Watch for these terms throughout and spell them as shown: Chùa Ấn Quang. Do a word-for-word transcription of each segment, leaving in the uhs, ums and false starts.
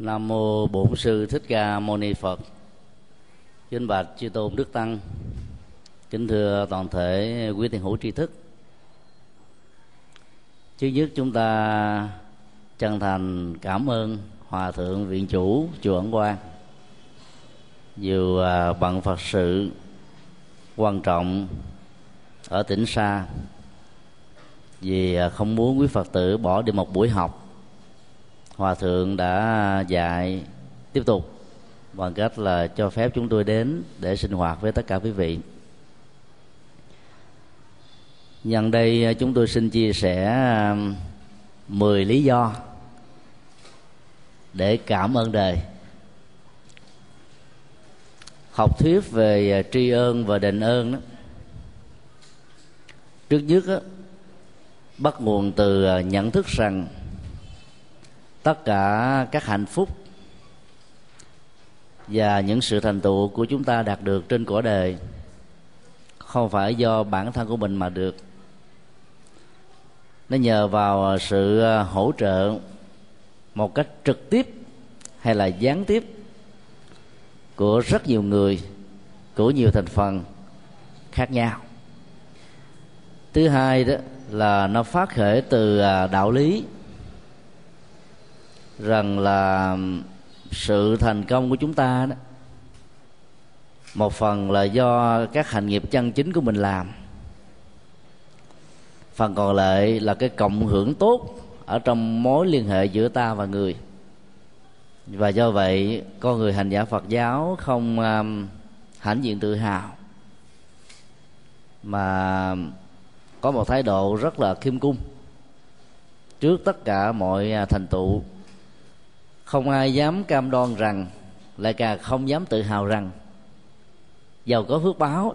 Nam mô Bổn Sư Thích Ca Mâu Ni Phật. Kính bạch chư tôn đức tăng, kính thưa toàn thể quý thiền hữu tri thức. Trước nhất chúng ta chân thành cảm ơn Hòa thượng viện chủ chùa Ấn Quang, dù bận Phật sự quan trọng ở tỉnh xa, vì không muốn quý Phật tử bỏ đi một buổi học, Hòa thượng đã dạy tiếp tục bằng cách là cho phép chúng tôi đến để sinh hoạt với tất cả quý vị. Nhân đây chúng tôi xin chia sẻ mười lý do để cảm ơn đời. Học thuyết về tri ân và đền ơn đó, trước nhất đó, bắt nguồn từ nhận thức rằng tất cả các hạnh phúc và những sự thành tựu của chúng ta đạt được trên cõi đời không phải do bản thân của mình mà được. Nó nhờ vào sự hỗ trợ một cách trực tiếp hay là gián tiếp của rất nhiều người, của nhiều thành phần khác nhau. Thứ hai đó là nó phát khởi từ đạo lý rằng là sự thành công của chúng ta đó, một phần là do các hành nghiệp chân chính của mình làm, phần còn lại là cái cộng hưởng tốt ở trong mối liên hệ giữa ta và người. Và do vậy con người hành giả Phật giáo không um, hãnh diện tự hào, mà có một thái độ rất là khiêm cung trước tất cả mọi thành tựu. Không ai dám cam đoan rằng, lại càng không dám tự hào rằng giàu có phước báo,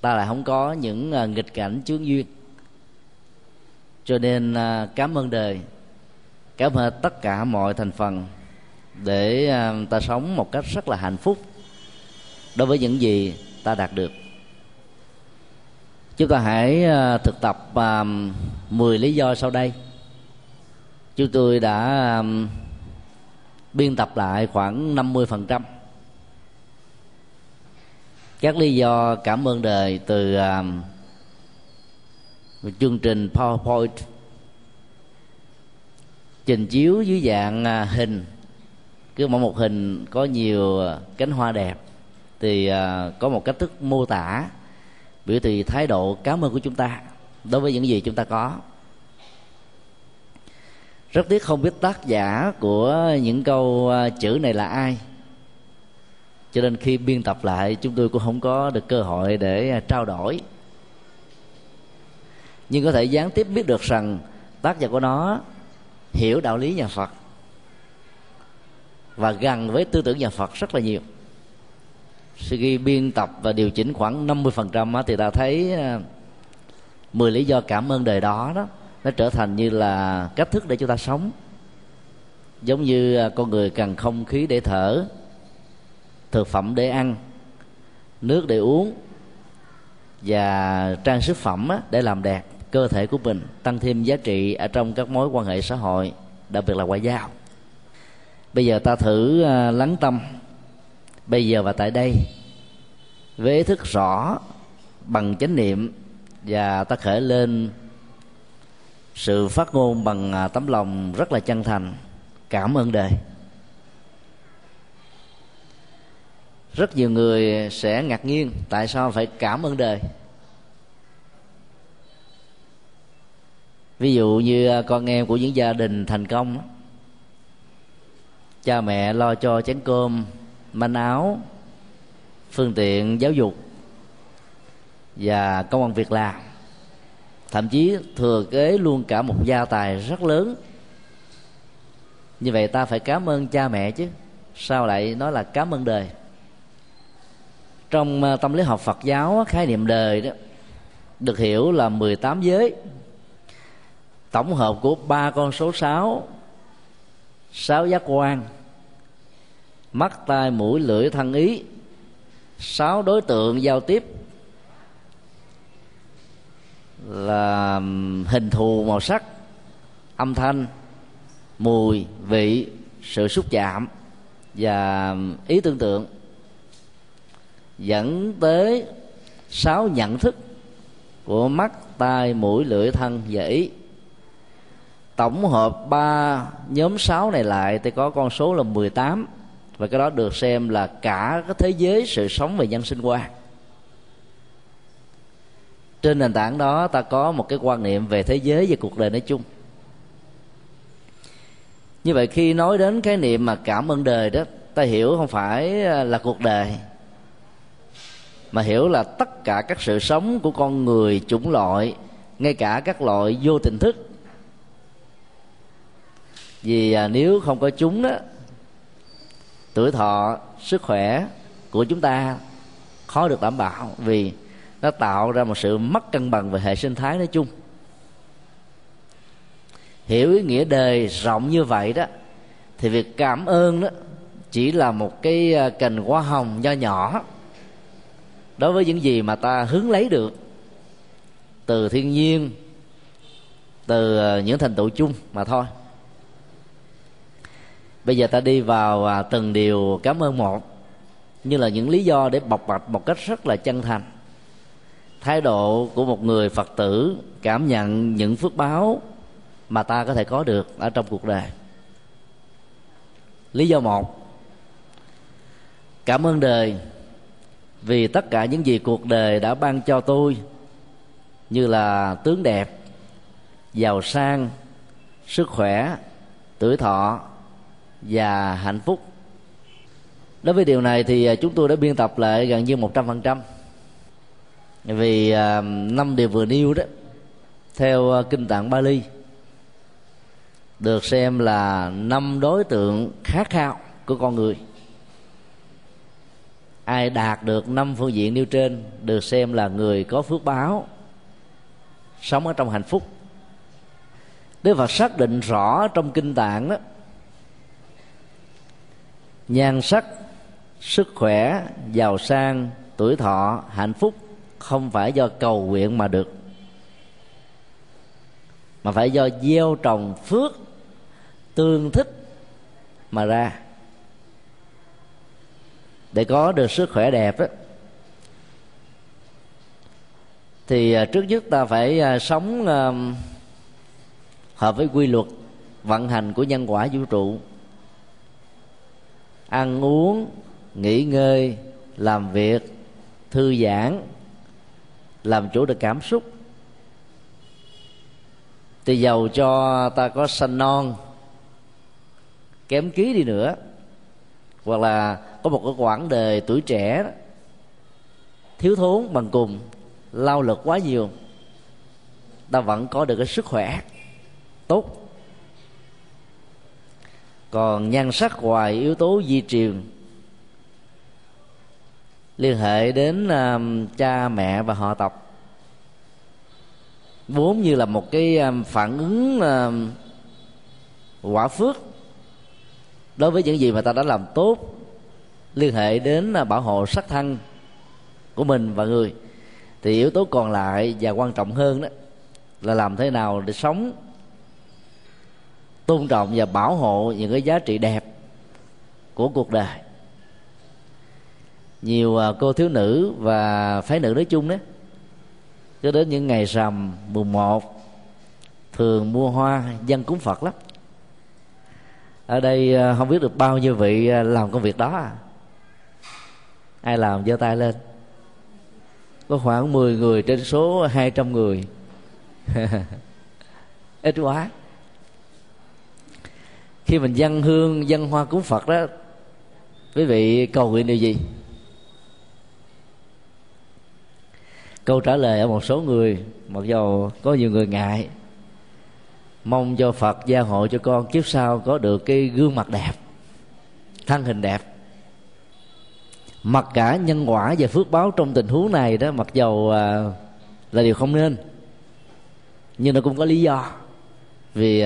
ta lại không có những nghịch cảnh chướng duyên. Cho nên cảm ơn đời, cảm ơn tất cả mọi thành phần để ta sống một cách rất là hạnh phúc đối với những gì ta đạt được. Chúng ta hãy thực tập mười lý do sau đây. Chúng tôi đã biên tập lại khoảng năm mươi phần trăm các lý do cảm ơn đời từ uh, chương trình PowerPoint trình chiếu dưới dạng uh, hình. Cứ mỗi một hình có nhiều cánh hoa đẹp thì uh, có một cách thức mô tả biểu thị thái độ cảm ơn của chúng ta đối với những gì chúng ta có. Rất tiếc không biết tác giả của những câu chữ này là ai, cho nên khi biên tập lại chúng tôi cũng không có được cơ hội để trao đổi. Nhưng có thể gián tiếp biết được rằng tác giả của nó hiểu đạo lý nhà Phật và gần với tư tưởng nhà Phật rất là nhiều. Sau khi biên tập và điều chỉnh khoảng năm mươi phần trăm thì ta thấy mười lý do cảm ơn đời đó đó, nó trở thành như là cách thức để chúng ta sống. Giống như con người cần không khí để thở, thực phẩm để ăn, nước để uống và trang sức phẩm để làm đẹp cơ thể của mình, tăng thêm giá trị ở trong các mối quan hệ xã hội, đặc biệt là ngoại giao. Bây giờ ta thử lắng tâm bây giờ và tại đây với ý thức rõ bằng chánh niệm, và ta khởi lên sự phát ngôn bằng tấm lòng rất là chân thành cảm ơn đời. Rất nhiều người sẽ ngạc nhiên tại sao phải cảm ơn đời. Ví dụ như con em của những gia đình thành công, cha mẹ lo cho chén cơm, manh áo, phương tiện giáo dục và công ăn việc làm, thậm chí thừa kế luôn cả một gia tài rất lớn. Như vậy ta phải cảm ơn cha mẹ chứ, sao lại nói là cảm ơn đời? Trong tâm lý học Phật giáo, khái niệm đời đó được hiểu là mười tám giới, tổng hợp của ba con số sáu: sáu giác quan mắt, tai, mũi, lưỡi, thân, ý, sáu đối tượng giao tiếp là hình thù, màu sắc, âm thanh, mùi, vị, sự xúc chạm và ý tưởng tượng dẫn tới sáu nhận thức của mắt, tai, mũi, lưỡi, thân và ý. Tổng hợp ba nhóm sáu này lại thì có con số là mười tám, và cái đó được xem là cả cái thế giới sự sống về nhân sinh quan. Trên nền tảng đó ta có một cái quan niệm về thế giới và cuộc đời nói chung. Như vậy khi nói đến khái niệm mà cảm ơn đời đó, ta hiểu không phải là cuộc đời, mà hiểu là tất cả các sự sống của con người, chủng loại, ngay cả các loại vô tình thức. Vì nếu không có chúng đó, tuổi thọ, sức khỏe của chúng ta khó được đảm bảo, vì nó tạo ra một sự mất cân bằng về hệ sinh thái nói chung. Hiểu ý nghĩa đời rộng như vậy đó, thì việc cảm ơn đó chỉ là một cái cành hoa hồng nho nhỏ đối với những gì mà ta hướng lấy được từ thiên nhiên, từ những thành tựu chung mà thôi. Bây giờ ta đi vào từng điều cảm ơn một, như là những lý do để bộc bạch một cách rất là chân thành thái độ của một người Phật tử cảm nhận những phước báo mà ta có thể có được ở trong cuộc đời. Lý do một, cảm ơn đời vì tất cả những gì cuộc đời đã ban cho tôi, như là tướng đẹp, giàu sang, sức khỏe, tuổi thọ và hạnh phúc. Đối với điều này thì chúng tôi đã biên tập lại gần như một trăm phần trăm, vì năm điều vừa nêu đó theo kinh tạng Bali được xem là năm đối tượng khát khao của con người. Ai đạt được năm phương diện nêu trên được xem là người có phước báo, sống ở trong hạnh phúc. Đức Phật xác định rõ trong kinh tạng đó, nhan sắc, sức khỏe, giàu sang, tuổi thọ, hạnh phúc không phải do cầu nguyện mà được, mà phải do gieo trồng phước tương thích mà ra. Để có được sức khỏe đẹp đó, thì trước nhất ta phải sống hợp với quy luật vận hành của nhân quả vũ trụ. Ăn uống, nghỉ ngơi, làm việc, thư giãn, làm chủ được cảm xúc. Thì dầu cho ta có sanh non, kém ký đi nữa, hoặc là có một cái quãng đời tuổi trẻ đó, thiếu thốn bằng cùng, lao lực quá nhiều, ta vẫn có được cái sức khỏe tốt. Còn nhan sắc ngoài yếu tố di truyền liên hệ đến uh, cha mẹ và họ tộc, vốn như là một cái um, phản ứng uh, quả phước đối với những gì mà ta đã làm tốt, liên hệ đến uh, bảo hộ sắc thân của mình và người. Thì yếu tố còn lại và quan trọng hơn đó là làm thế nào để sống tôn trọng và bảo hộ những cái giá trị đẹp của cuộc đời. Nhiều cô thiếu nữ và phái nữ nói chung đó, cứ đến những ngày rằm mùng một thường mua hoa dâng cúng Phật lắm. Ở đây không biết được bao nhiêu vị làm công việc đó à? Ai làm giơ tay lên. Có khoảng mười người trên số hai trăm người. Ít quá. Khi mình dâng hương, dâng hoa cúng Phật đó, quý vị cầu nguyện điều gì? Câu trả lời ở một số người, mặc dù có nhiều người ngại, mong cho Phật gia hộ cho con kiếp sau có được cái gương mặt đẹp, thân hình đẹp. Mặc cả nhân quả và phước báo trong tình huống này đó, mặc dù là điều không nên, nhưng nó cũng có lý do. Vì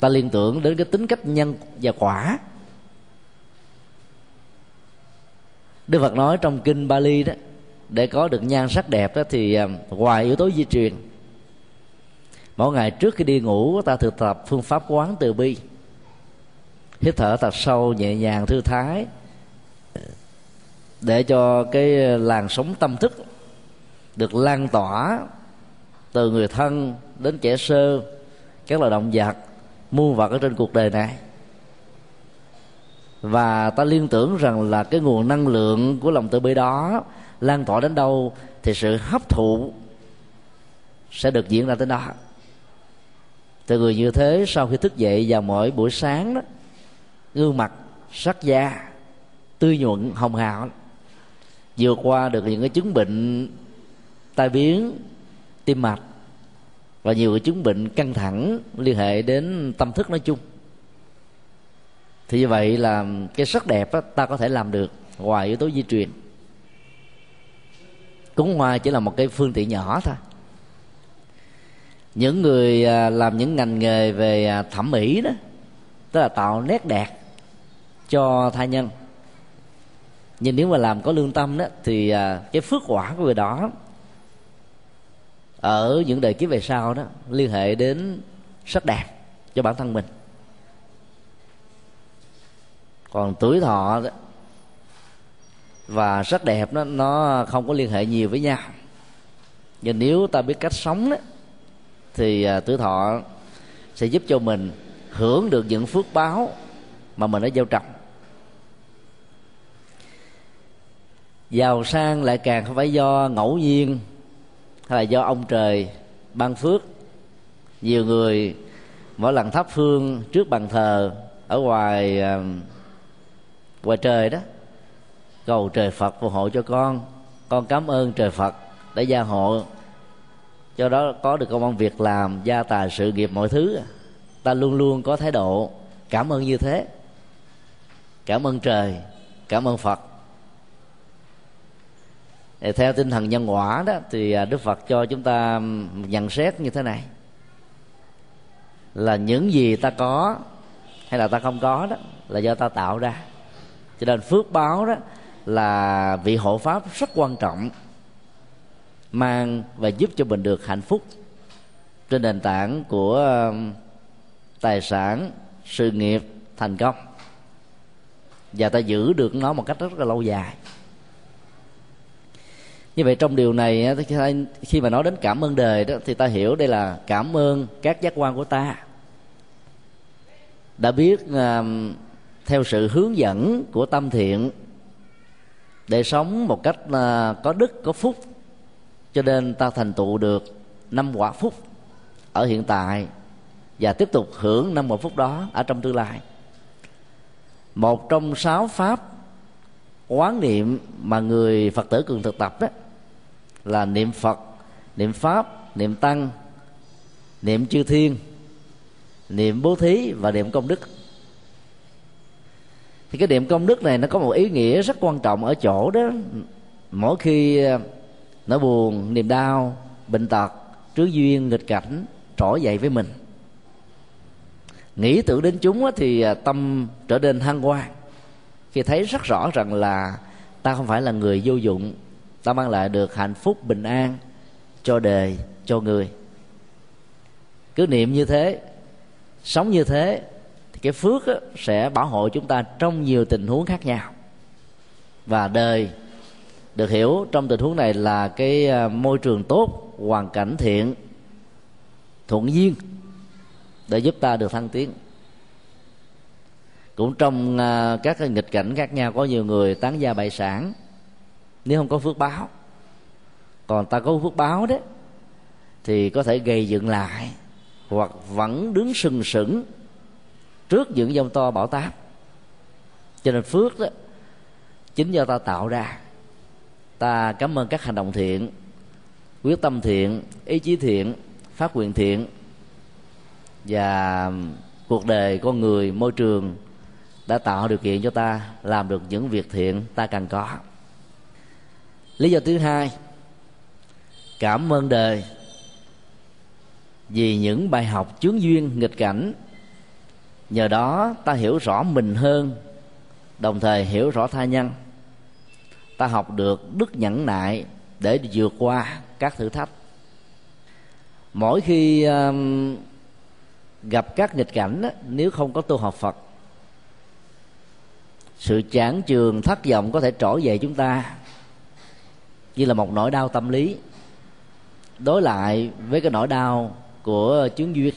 ta liên tưởng đến cái tính cách nhân và quả. Đức Phật nói trong kinh Pali đó, để có được nhan sắc đẹp đó thì ngoài yếu tố di truyền, mỗi ngày trước khi đi ngủ ta thực tập phương pháp quán từ bi, hít thở thật sâu, nhẹ nhàng, thư thái, để cho cái làn sóng tâm thức được lan tỏa từ người thân đến trẻ sơ, các loài động vật, muôn vật ở trên cuộc đời này. Và ta liên tưởng rằng là cái nguồn năng lượng của lòng từ bi đó lan tỏa đến đâu thì sự hấp thụ sẽ được diễn ra đến đó. Từ người như thế, sau khi thức dậy vào mỗi buổi sáng đó, gương mặt, sắc da tươi nhuận, hồng hào, vượt qua được những cái chứng bệnh tai biến, tim mạch và nhiều cái chứng bệnh căng thẳng liên hệ đến tâm thức nói chung. Thì như vậy là cái sắc đẹp đó, ta có thể làm được ngoài yếu tố di truyền. Cúng hoa chỉ là một cái phương tiện nhỏ thôi. Những người làm những ngành nghề về thẩm mỹ đó, tức là tạo nét đẹp cho thai nhân, nhưng nếu mà làm có lương tâm đó thì cái phước quả của người đó ở những đời kiếp về sau đó liên hệ đến sắc đẹp cho bản thân mình. Còn tuổi thọ đó và sắc đẹp đó, nó không có liên hệ nhiều với nhau. Nhưng nếu ta biết cách sống đó, thì tuổi thọ sẽ giúp cho mình hưởng được những phước báo mà mình đã gieo trồng. Giàu sang lại càng không phải do ngẫu nhiên hay là do ông trời ban phước. Nhiều người mỗi lần thắp hương trước bàn thờ ở ngoài ngoài trời đó, cầu trời Phật phù hộ cho con, con cảm ơn trời Phật đã gia hộ, cho đó có được công ăn việc làm, gia tài sự nghiệp mọi thứ. Ta luôn luôn có thái độ cảm ơn như thế, cảm ơn trời, cảm ơn Phật. Theo tinh thần nhân quả đó thì Đức Phật cho chúng ta nhận xét như thế này, là những gì ta có hay là ta không có đó là do ta tạo ra. Cho nên phước báo đó là vị hộ pháp rất quan trọng, mang và giúp cho mình được hạnh phúc trên nền tảng của tài sản, sự nghiệp, thành công, và ta giữ được nó một cách rất là lâu dài. Như vậy trong điều này, khi mà nói đến cảm ơn đời đó, thì ta hiểu đây là cảm ơn các giác quan của ta đã biết theo sự hướng dẫn của tâm thiện để sống một cách có đức, có phúc, cho nên ta thành tựu được năm quả phúc ở hiện tại và tiếp tục hưởng năm quả phúc đó ở trong tương lai. Một trong sáu pháp quán niệm mà người Phật tử cần thực tập đó là niệm Phật, niệm Pháp, niệm Tăng, niệm chư thiên, niệm bố thí và niệm công đức. Thì cái niệm công đức này nó có một ý nghĩa rất quan trọng ở chỗ đó, mỗi khi nỗi buồn, niềm đau, bệnh tật, trứ duyên, nghịch cảnh trỗi dậy với mình, nghĩ tưởng đến chúng thì tâm trở nên hăng hoang, khi thấy rất rõ rằng là ta không phải là người vô dụng, ta mang lại được hạnh phúc, bình an cho đời, cho người. Cứ niệm như thế, sống như thế thì cái phước sẽ bảo hộ chúng ta trong nhiều tình huống khác nhau. Và đời được hiểu trong tình huống này là cái môi trường tốt, hoàn cảnh thiện, thuận duyên để giúp ta được thăng tiến. Cũng trong các nghịch cảnh khác nhau, có nhiều người tán gia bại sản nếu không có phước báo. Còn ta có phước báo đấy thì có thể gây dựng lại, hoặc vẫn đứng sừng sững trước những giông to bão táp. Cho nên phước đó chính do ta tạo ra. Ta cảm ơn các hành động thiện, quyết tâm thiện, ý chí thiện, phát nguyện thiện, và cuộc đời, con người, môi trường đã tạo điều kiện cho ta làm được những việc thiện ta cần có. Lý do thứ hai, cảm ơn đời vì những bài học chướng duyên, nghịch cảnh. Nhờ đó ta hiểu rõ mình hơn, đồng thời hiểu rõ tha nhân. Ta học được đức nhẫn nại để vượt qua các thử thách. Mỗi khi gặp các nghịch cảnh, nếu không có tu học Phật, sự chán chường, thất vọng có thể trỗi dậy chúng ta như là một nỗi đau tâm lý đối lại với cái nỗi đau của chướng duyên.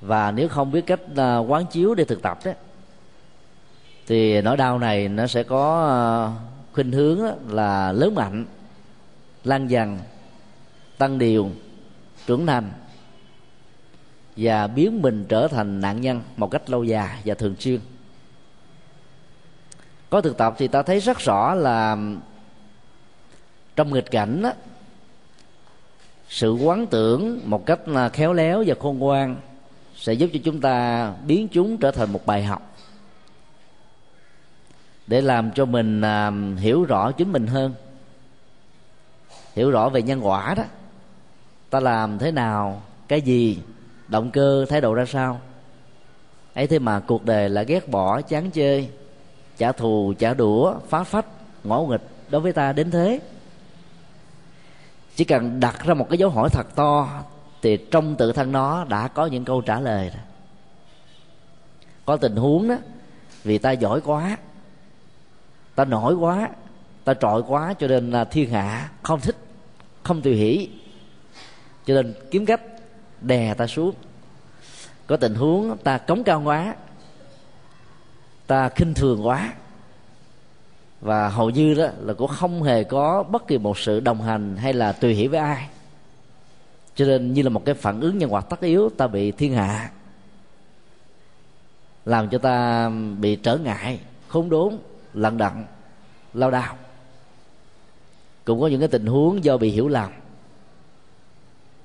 Và nếu không biết cách quán chiếu để thực tập đó, thì nỗi đau này nó sẽ có khuynh hướng là lớn mạnh, lan dần, tăng điều, trưởng thành và biến mình trở thành nạn nhân một cách lâu dài và thường xuyên. Có thực tập thì ta thấy rất rõ là trong nghịch cảnh đó, sự quán tưởng một cách khéo léo và khôn ngoan sẽ giúp cho chúng ta biến chúng trở thành một bài học để làm cho mình hiểu rõ chính mình hơn, hiểu rõ về nhân quả đó. Ta làm thế nào, cái gì, động cơ, thái độ ra sao. Ấy thế mà cuộc đời là ghét bỏ, chán chê, trả thù, trả đũa, phá phách, ngỗ nghịch đối với ta đến thế. Chỉ cần đặt ra một cái dấu hỏi thật to thì trong tự thân nó đã có những câu trả lời rồi. Có tình huống đó, vì ta giỏi quá, ta nổi quá, ta trội quá, cho nên là thiên hạ không thích, không tùy hỷ, cho nên kiếm cách đè ta xuống. Có tình huống ta cống cao quá, ta khinh thường quá, và hầu như đó là cũng không hề có bất kỳ một sự đồng hành hay là tùy hỷ với ai, cho nên như là một cái phản ứng nhân quả tất yếu, ta bị thiên hạ làm cho ta bị trở ngại, khốn đốn, lận đận, lao đao. Cũng có những cái tình huống do bị hiểu lầm,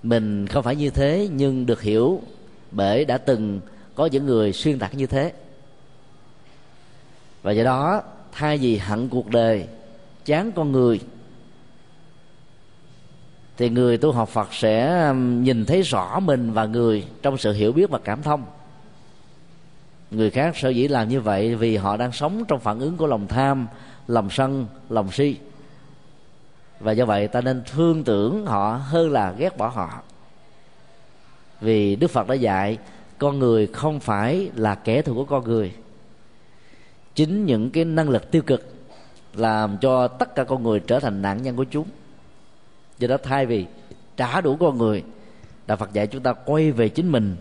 mình không phải như thế nhưng được hiểu bởi đã từng có những người xuyên tạc như thế. Và do đó, thay vì hận cuộc đời, chán con người, thì người tu học Phật sẽ nhìn thấy rõ mình và người trong sự hiểu biết và cảm thông. Người khác sở dĩ làm như vậy vì họ đang sống trong phản ứng của lòng tham, lòng sân, lòng si. Và do vậy ta nên thương tưởng họ hơn là ghét bỏ họ. Vì Đức Phật đã dạy con người không phải là kẻ thù của con người. Chính những cái năng lực tiêu cực làm cho tất cả con người trở thành nạn nhân của chúng. Do đó thay vì trả đũa con người, Đạo Phật dạy chúng ta quay về chính mình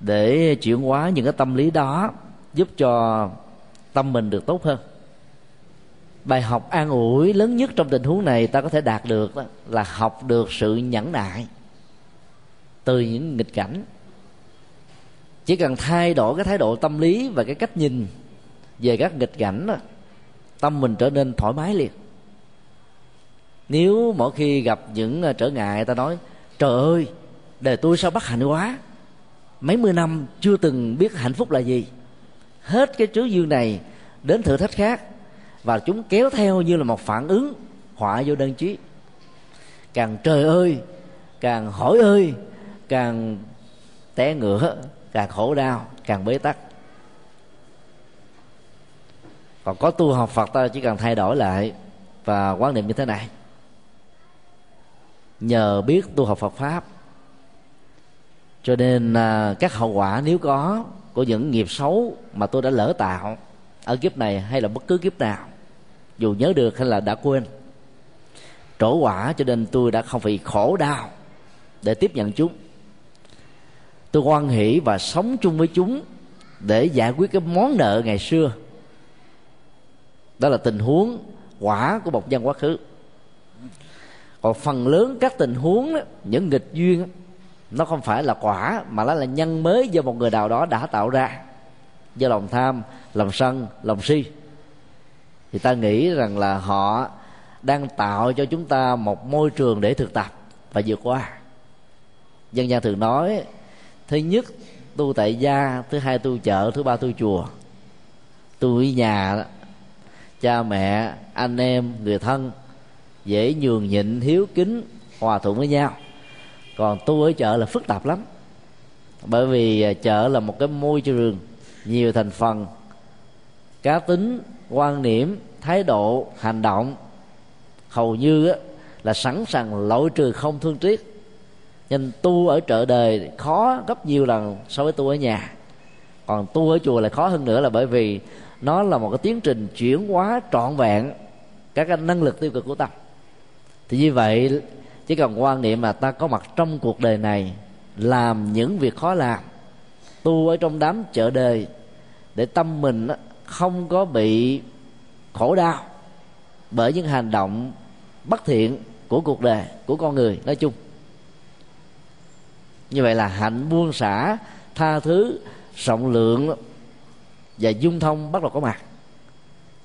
để chuyển hóa những cái tâm lý đó, giúp cho tâm mình được tốt hơn. Bài học an ủi lớn nhất trong tình huống này ta có thể đạt được đó, là học được sự nhẫn nại từ những nghịch cảnh. Chỉ cần thay đổi cái thái độ tâm lý và cái cách nhìn về các nghịch cảnh đó, tâm mình trở nên thoải mái liền. Nếu mỗi khi gặp những trở ngại ta nói trời ơi, đời tôi sao bất hạnh quá, mấy mươi năm chưa từng biết hạnh phúc là gì, hết cái chướng duyên này đến thử thách khác, và chúng kéo theo như là một phản ứng họa vô đơn chí. Càng trời ơi, càng hỏi ơi, càng té ngựa, càng khổ đau, càng bế tắc. Còn có tu học Phật ta chỉ cần thay đổi lại và quan niệm như thế này: nhờ biết tu học Phật Pháp, cho nên các hậu quả nếu có của những nghiệp xấu mà tôi đã lỡ tạo ở kiếp này hay là bất cứ kiếp nào, dù nhớ được hay là đã quên, trổ quả, cho nên tôi đã không phải khổ đau để tiếp nhận chúng. Tôi hoan hỷ và sống chung với chúng để giải quyết cái món nợ ngày xưa. Đó là tình huống quả của một nhân quá khứ. Còn phần lớn các tình huống đó, những nghịch duyên đó, nó không phải là quả mà nó là nhân mới do một người nào đó đã tạo ra, do lòng tham, lòng sân, lòng si. Thì ta nghĩ rằng là họ đang tạo cho chúng ta một môi trường để thực tập và vượt qua. Dân gian thường nói: thứ nhất tu tại gia, thứ hai tu chợ, thứ ba tu chùa. Tu ở nhà đó, cha mẹ, anh em, người thân dễ nhường nhịn, hiếu kính, hòa thuận với nhau. Còn tu ở chợ là phức tạp lắm, bởi vì chợ là một cái môi trường nhiều thành phần, cá tính, quan niệm, thái độ, hành động hầu như là sẵn sàng loại trừ, không thương tiếc. Nên tu ở chợ đời khó gấp nhiều lần so với tu ở nhà. Còn tu ở chùa lại khó hơn nữa, là bởi vì nó là một cái tiến trình chuyển hóa trọn vẹn các cái năng lực tiêu cực của tâm. Thì như vậy chỉ cần quan niệm là ta có mặt trong cuộc đời này, làm những việc khó làm, tu ở trong đám chợ đời, để tâm mình không có bị khổ đau bởi những hành động bất thiện của cuộc đời, của con người nói chung. Như vậy là hạnh buông xả, tha thứ, rộng lượng và dung thông bắt đầu có mặt.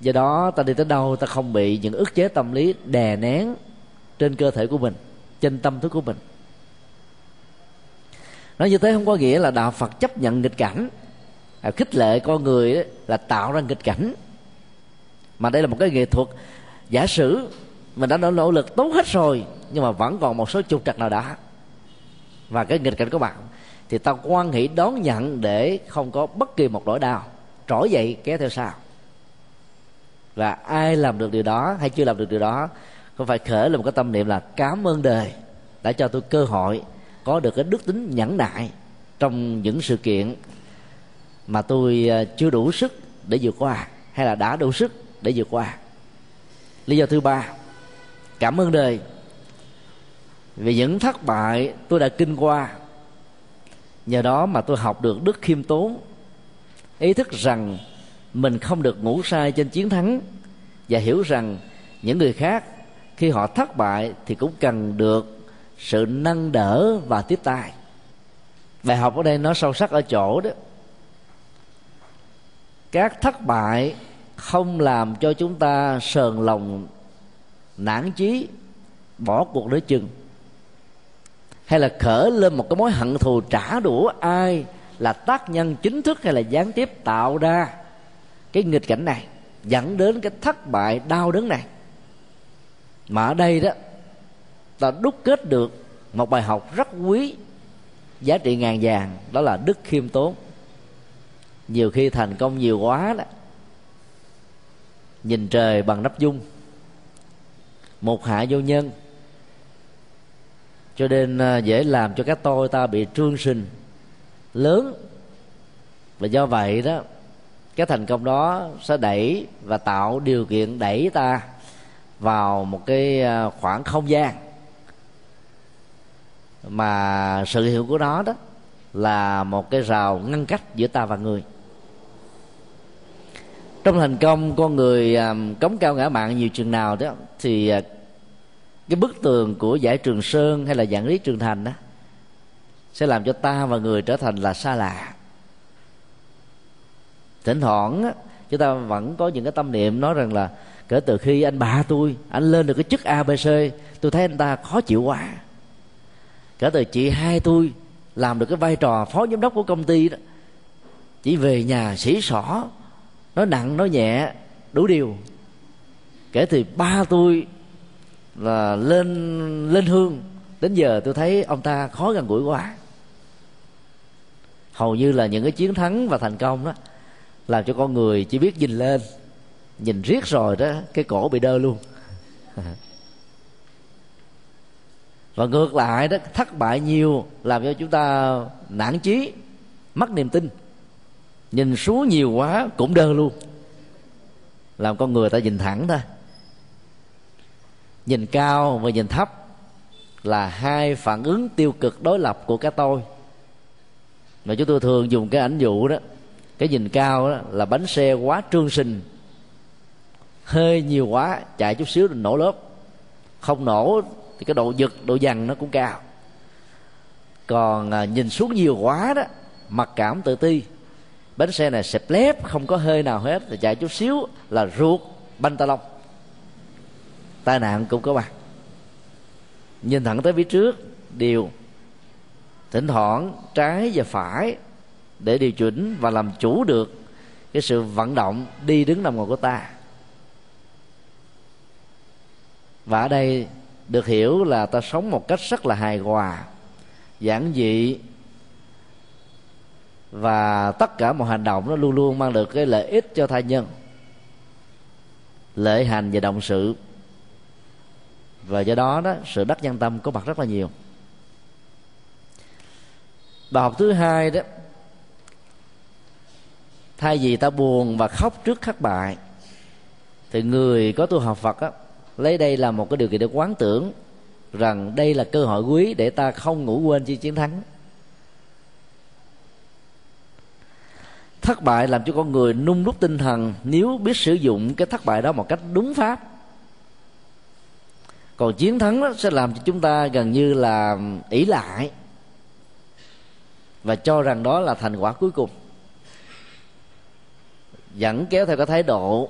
Do đó ta đi tới đâu ta không bị những ức chế tâm lý đè nén trên cơ thể của mình, trên tâm thức của mình. Nói như thế không có nghĩa là đạo Phật chấp nhận nghịch cảnh, khích lệ con người là tạo ra nghịch cảnh, mà đây là một cái nghệ thuật. Giả sử mình đã nỗ lực tốt hết rồi nhưng mà vẫn còn một số trục trặc nào đó và cái nghịch cảnh của bạn, thì ta quan hỷ đón nhận để không có bất kỳ một nỗi đau trỗi dậy kéo theo sau. Và ai làm được điều đó hay chưa làm được điều đó, không phải khởi lên một cái tâm niệm là cảm ơn đời đã cho tôi cơ hội có được cái đức tính nhẫn nại trong những sự kiện mà tôi chưa đủ sức để vượt qua, hay là đã đủ sức để vượt qua. Lý do thứ ba, cảm ơn đời vì những thất bại tôi đã kinh qua, nhờ đó mà tôi học được đức khiêm tốn, ý thức rằng mình không được ngủ say trên chiến thắng, và hiểu rằng những người khác khi họ thất bại thì cũng cần được sự nâng đỡ và tiếp tay. Bài học ở đây nó sâu sắc ở chỗ đó, các thất bại không làm cho chúng ta sờn lòng, nản chí, bỏ cuộc nửa chừng, hay là khởi lên một cái mối hận thù trả đũa ai là tác nhân chính thức hay là gián tiếp tạo ra cái nghịch cảnh này, dẫn đến cái thất bại đau đớn này. Mà ở đây đó, ta đúc kết được một bài học rất quý, giá trị ngàn vàng, đó là đức khiêm tốn. Nhiều khi thành công nhiều quá đó, nhìn trời bằng nắp dung, một hạ vô nhân, cho nên dễ làm cho cái tôi ta bị trương sinh lớn. Và do vậy đó, cái thành công đó sẽ đẩy và tạo điều kiện đẩy ta vào một cái khoảng không gian mà sự hiểu của nó đó là một cái rào ngăn cách giữa ta và người. Trong thành công con người cống cao ngã mạn nhiều chừng nào đó, thì cái bức tường của dãy Trường Sơn hay là vạn lý trường thành đó sẽ làm cho ta và người trở thành là xa lạ. Thỉnh thoảng chúng ta vẫn có những cái tâm niệm nói rằng là kể từ khi anh bà tôi, anh lên được cái chức a bê xê, tôi thấy anh ta khó chịu quá. Kể từ chị hai tôi làm được cái vai trò phó giám đốc của công ty đó, chỉ về nhà xỉ xỏ, nói nặng nói nhẹ đủ điều. Kể từ ba tôi là lên lên hương, đến giờ tôi thấy ông ta khó gần gũi quá. Hầu như là những cái chiến thắng và thành công đó làm cho con người chỉ biết nhìn lên, nhìn riết rồi đó cái cổ bị đơ luôn. Và ngược lại đó, thất bại nhiều làm cho chúng ta nản chí, mất niềm tin, nhìn xuống nhiều quá cũng đơ luôn, làm con người ta nhìn thẳng thôi. Nhìn cao và nhìn thấp là hai phản ứng tiêu cực đối lập của cái tôi. Mà chúng tôi thường dùng cái ảnh dụ đó, cái nhìn cao đó là bánh xe quá trương sình, hơi nhiều quá chạy chút xíu nổ lốp, không nổ thì cái độ giật, độ dằn nó cũng cao. Còn à, nhìn xuống nhiều quá đó, mặc cảm tự ti, bánh xe này xẹp lép không có hơi nào hết, thì chạy chút xíu là ruột banh ta lông, tai nạn cũng có mặt. Nhìn thẳng tới phía trước điều, thỉnh thoảng trái và phải để điều chỉnh và làm chủ được cái sự vận động đi đứng nằm ngồi của ta. Và ở đây được hiểu là ta sống một cách rất là hài hòa, giản dị, và tất cả mọi hành động nó luôn luôn mang được cái lợi ích cho tha nhân, lợi hành và động sự. Và do đó đó, sự đắc nhân tâm có mặt rất là nhiều. Bài học thứ hai đó Thay vì ta buồn và khóc trước thất bại, thì người có tu học Phật á, lấy đây là một cái điều kiện để quán tưởng rằng đây là cơ hội quý để ta không ngủ quên chi chiến thắng. Thất bại làm cho con người nung đúc tinh thần nếu biết sử dụng cái thất bại đó một cách đúng pháp. Còn chiến thắng đó sẽ làm cho chúng ta gần như là ỷ lại và cho rằng đó là thành quả cuối cùng, dẫn kéo theo cái thái độ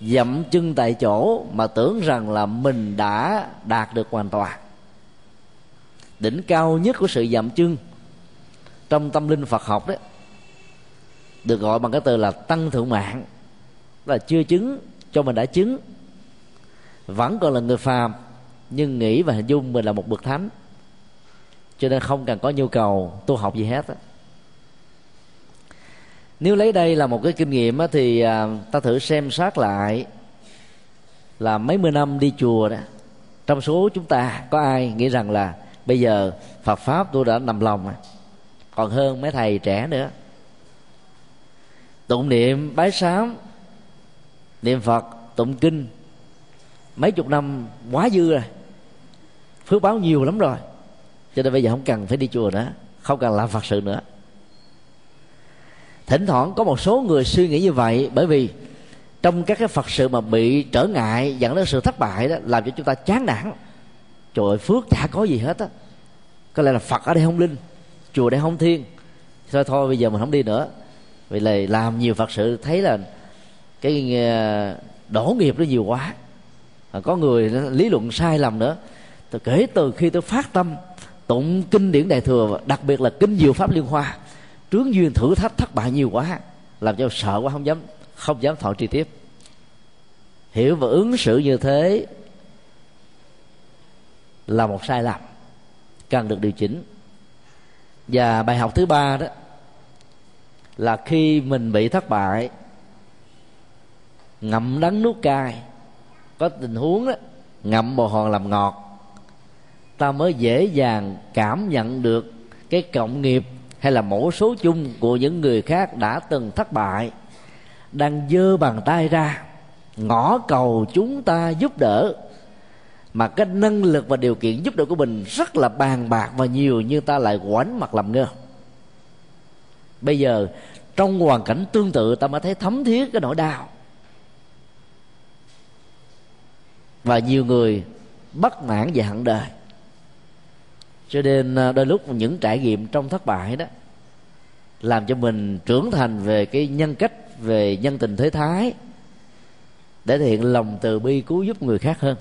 dậm chân tại chỗ mà tưởng rằng là mình đã đạt được hoàn toàn. Đỉnh cao nhất của sự dậm chân trong tâm linh Phật học đó được gọi bằng cái từ là tăng thượng mạng, là chưa chứng cho mình đã chứng, vẫn còn là người phàm nhưng nghĩ và hình dung mình là một bậc thánh, cho nên không cần có nhu cầu tu học gì hết. Nếu lấy đây là một cái kinh nghiệm thì ta thử xem xét lại là mấy mươi năm đi chùa đó, trong số chúng ta có ai nghĩ rằng là bây giờ Phật pháp tôi đã nằm lòng, còn hơn mấy thầy trẻ nữa. Tụng niệm, bái sám, niệm Phật, tụng kinh mấy chục năm quá dư rồi, phước báo nhiều lắm rồi, cho nên bây giờ không cần phải đi chùa nữa, không cần làm Phật sự nữa. Thỉnh thoảng có một số người suy nghĩ như vậy, bởi vì trong các cái Phật sự mà bị trở ngại dẫn đến sự thất bại đó, làm cho chúng ta chán nản. Trời ơi, phước chả có gì hết á, có lẽ là Phật ở đây không linh, chùa đây không thiên, thôi thôi bây giờ mình không đi nữa. Vì là làm nhiều Phật sự thấy là cái đổ nghiệp nó nhiều quá. Có người lý luận sai lầm nữa. Tôi kể từ khi tôi phát tâm tụng kinh điển Đại Thừa, đặc biệt là kinh Diệu Pháp Liên Hoa, trướng duyên thử thách thất bại nhiều quá, làm cho sợ quá, không dám không dám thọ trì tiếp. Hiểu và ứng xử như thế là một sai lầm cần được điều chỉnh. Và bài học thứ ba đó là khi mình bị thất bại, ngậm đắng nuốt cay, có tình huống đó, ngậm bồ hòn làm ngọt, ta mới dễ dàng cảm nhận được cái cộng nghiệp hay là mẫu số chung của những người khác đã từng thất bại đang giơ bàn tay ra ngõ cầu chúng ta giúp đỡ, mà cái năng lực và điều kiện giúp đỡ của mình rất là bàn bạc và nhiều, nhưng ta lại ngoảnh mặt làm ngơ. Bây giờ trong hoàn cảnh tương tự, ta mới thấy thấm thiết cái nỗi đau, và nhiều người bất mãn và hận đời. Cho nên đôi lúc những trải nghiệm trong thất bại đó làm cho mình trưởng thành về cái nhân cách, về nhân tình thế thái, để thể hiện lòng từ bi cứu giúp người khác hơn.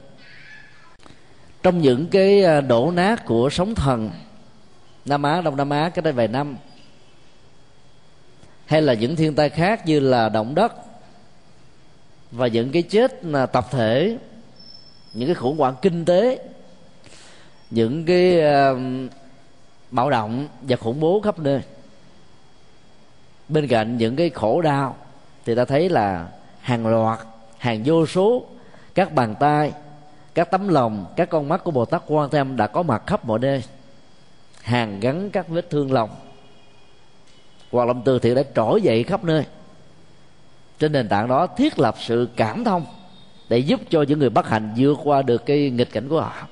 Trong những cái đổ nát của sóng thần Nam Á, Đông Nam Á cách đây vài năm, hay là những thiên tai khác như là động đất và những cái chết tập thể, những cái khủng hoảng kinh tế, những cái uh, bạo động và khủng bố khắp nơi, bên cạnh những cái khổ đau thì ta thấy là hàng loạt, hàng vô số các bàn tay, các tấm lòng, các con mắt của Bồ Tát Quan Thế Âm đã có mặt khắp mọi nơi, hàn gắn các vết thương lòng. Hoạt động từ thiện đã trỗi dậy khắp nơi. Trên nền tảng đó thiết lập sự cảm thông để giúp cho những người bất hạnh vượt qua được cái nghịch cảnh của họ.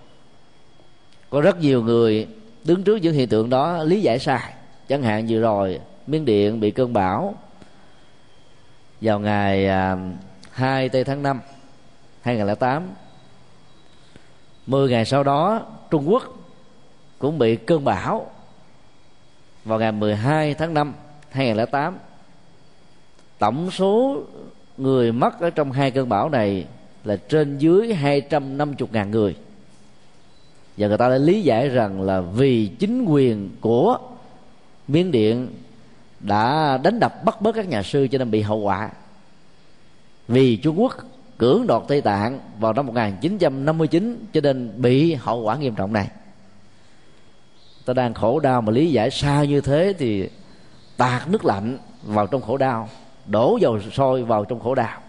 Có rất nhiều người đứng trước những hiện tượng đó lý giải sai. Chẳng hạn vừa rồi Miến Điện bị cơn bão vào ngày hai tây tháng năm hai nghìn lẻ tám, mười ngày sau đó Trung Quốc cũng bị cơn bão vào ngày mười hai tháng năm hai nghìn lẻ tám. Tổng số người mất ở trong hai cơn bão này là trên dưới hai trăm năm mươi ngàn người. Và người ta đã lý giải rằng là vì chính quyền của Miến Điện đã đánh đập bắt bớt các nhà sư cho nên bị hậu quả. Vì Trung Quốc cưỡng đoạt Tây Tạng vào năm một nghìn chín trăm năm mươi chín cho nên bị hậu quả nghiêm trọng này. Ta đang khổ đau mà lý giải sao như thế thì tạt nước lạnh vào trong khổ đau, đổ dầu sôi vào trong khổ đau.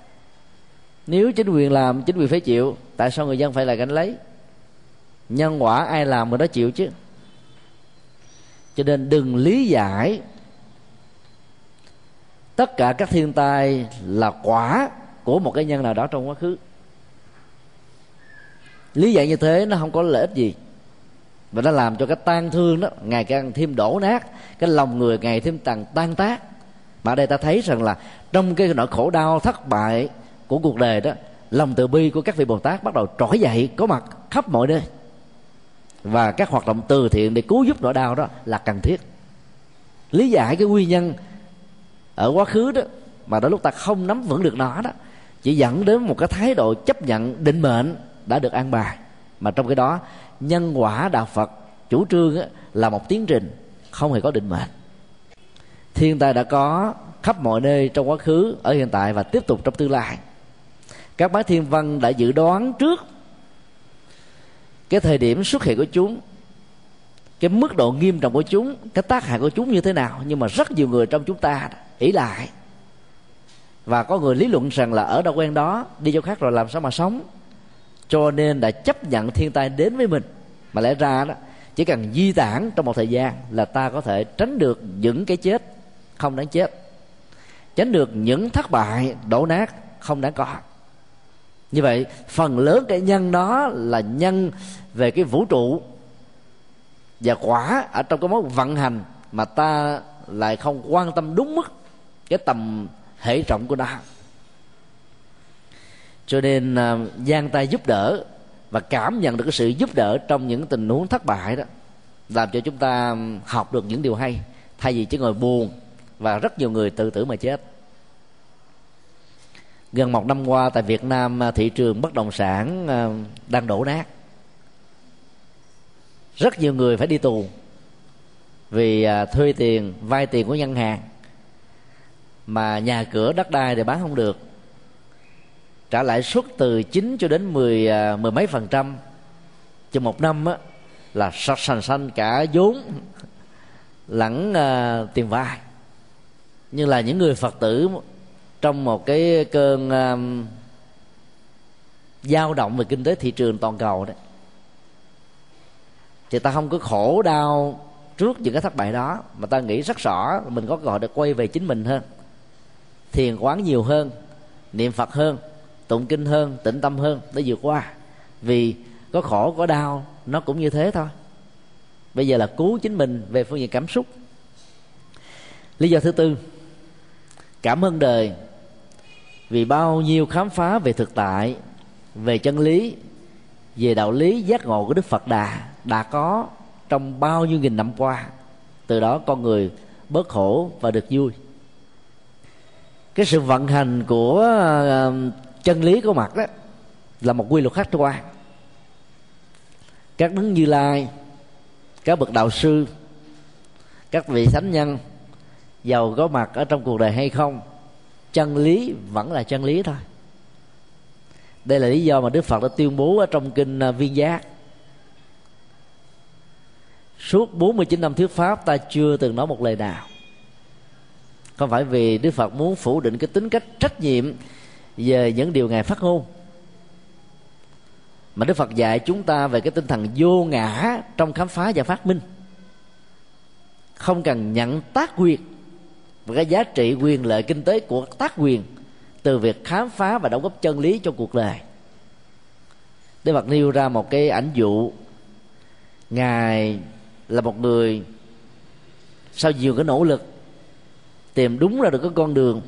Nếu chính quyền làm, chính quyền phải chịu, tại sao người dân phải là gánh lấy? Nhân quả ai làm người đó chịu chứ. Cho nên đừng lý giải tất cả các thiên tai là quả của một cái nhân nào đó trong quá khứ. Lý giải như thế nó không có lợi ích gì, và nó làm cho cái tan thương đó ngày càng thêm đổ nát, cái lòng người ngày thêm càng tan tác. Mà ở đây ta thấy rằng là trong cái nỗi khổ đau thất bại của cuộc đời đó, lòng từ bi của các vị Bồ Tát bắt đầu trỗi dậy, có mặt khắp mọi nơi, và các hoạt động từ thiện để cứu giúp nỗi đau đó là cần thiết. Lý giải cái nguyên nhân ở quá khứ đó mà đến lúc ta không nắm vững được nó đó, chỉ dẫn đến một cái thái độ chấp nhận định mệnh đã được an bài, mà trong cái đó nhân quả đạo Phật chủ trương là một tiến trình, không hề có định mệnh. Thiên tai đã có khắp mọi nơi trong quá khứ, ở hiện tại và tiếp tục trong tương lai. Các bác thiên văn đã dự đoán trước cái thời điểm xuất hiện của chúng, cái mức độ nghiêm trọng của chúng, cái tác hại của chúng như thế nào. Nhưng mà rất nhiều người trong chúng ta ỷ lại, và có người lý luận rằng là ở đâu quen đó, đi chỗ khác rồi làm sao mà sống, cho nên đã chấp nhận thiên tai đến với mình. Mà lẽ ra đó chỉ cần di tản trong một thời gian là ta có thể tránh được những cái chết không đáng chết, tránh được những thất bại đổ nát không đáng có. Như vậy phần lớn cái nhân đó là nhân về cái vũ trụ, và quả ở trong cái mối vận hành mà ta lại không quan tâm đúng mức cái tầm hệ trọng của nó. Cho nên giang tay giúp đỡ và cảm nhận được cái sự giúp đỡ trong những tình huống thất bại đó làm cho chúng ta học được những điều hay, thay vì chỉ ngồi buồn, và rất nhiều người tự tử mà chết. Gần một năm qua tại Việt Nam, thị trường bất động sản đang đổ nát, rất nhiều người phải đi tù vì thuê tiền, vay tiền của ngân hàng, mà nhà cửa đất đai thì bán không được, trả lãi suất từ chín cho đến mười mười mấy phần trăm trong một năm á, là sạch sành xanh cả vốn lẫn uh, tiền vay. Nhưng là những người Phật tử trong một cái cơn uh, dao động về kinh tế thị trường toàn cầu đấy, thì ta không có khổ đau trước những cái thất bại đó, mà ta nghĩ rất rõ mình có cơ hội được quay về chính mình hơn, thiền quán nhiều hơn, niệm Phật hơn, tụng kinh hơn, tĩnh tâm hơn để vượt qua. Vì có khổ có đau nó cũng như thế thôi. Bây giờ là cứu chính mình về phương diện cảm xúc. Lý do thứ tư, cảm ơn đời vì bao nhiêu khám phá về thực tại, về chân lý, về đạo lý giác ngộ của Đức Phật Đà đã có trong bao nhiêu nghìn năm qua. Từ đó con người bớt khổ và được vui. Cái sự vận hành của uh, chân lý có mặt đó là một quy luật khách quan. Các đấng Như Lai, các bậc đạo sư, các vị thánh nhân, giàu có mặt ở trong cuộc đời hay không, chân lý vẫn là chân lý thôi. Đây là lý do mà Đức Phật đã tuyên bố ở trong kinh Viên Giác: suốt bốn mươi chín năm thuyết pháp ta chưa từng nói một lời nào. Không phải vì Đức Phật muốn phủ định cái tính cách trách nhiệm về những điều Ngài phát ngôn, mà Đức Phật dạy chúng ta về cái tinh thần vô ngã trong khám phá và phát minh, không cần nhận tác quyền và cái giá trị quyền lợi kinh tế của tác quyền từ việc khám phá và đóng góp chân lý cho cuộc đời. Đức Phật nêu ra một cái ảnh dụ. Ngài là một người sau nhiều cái nỗ lực tìm đúng ra được cái con đường,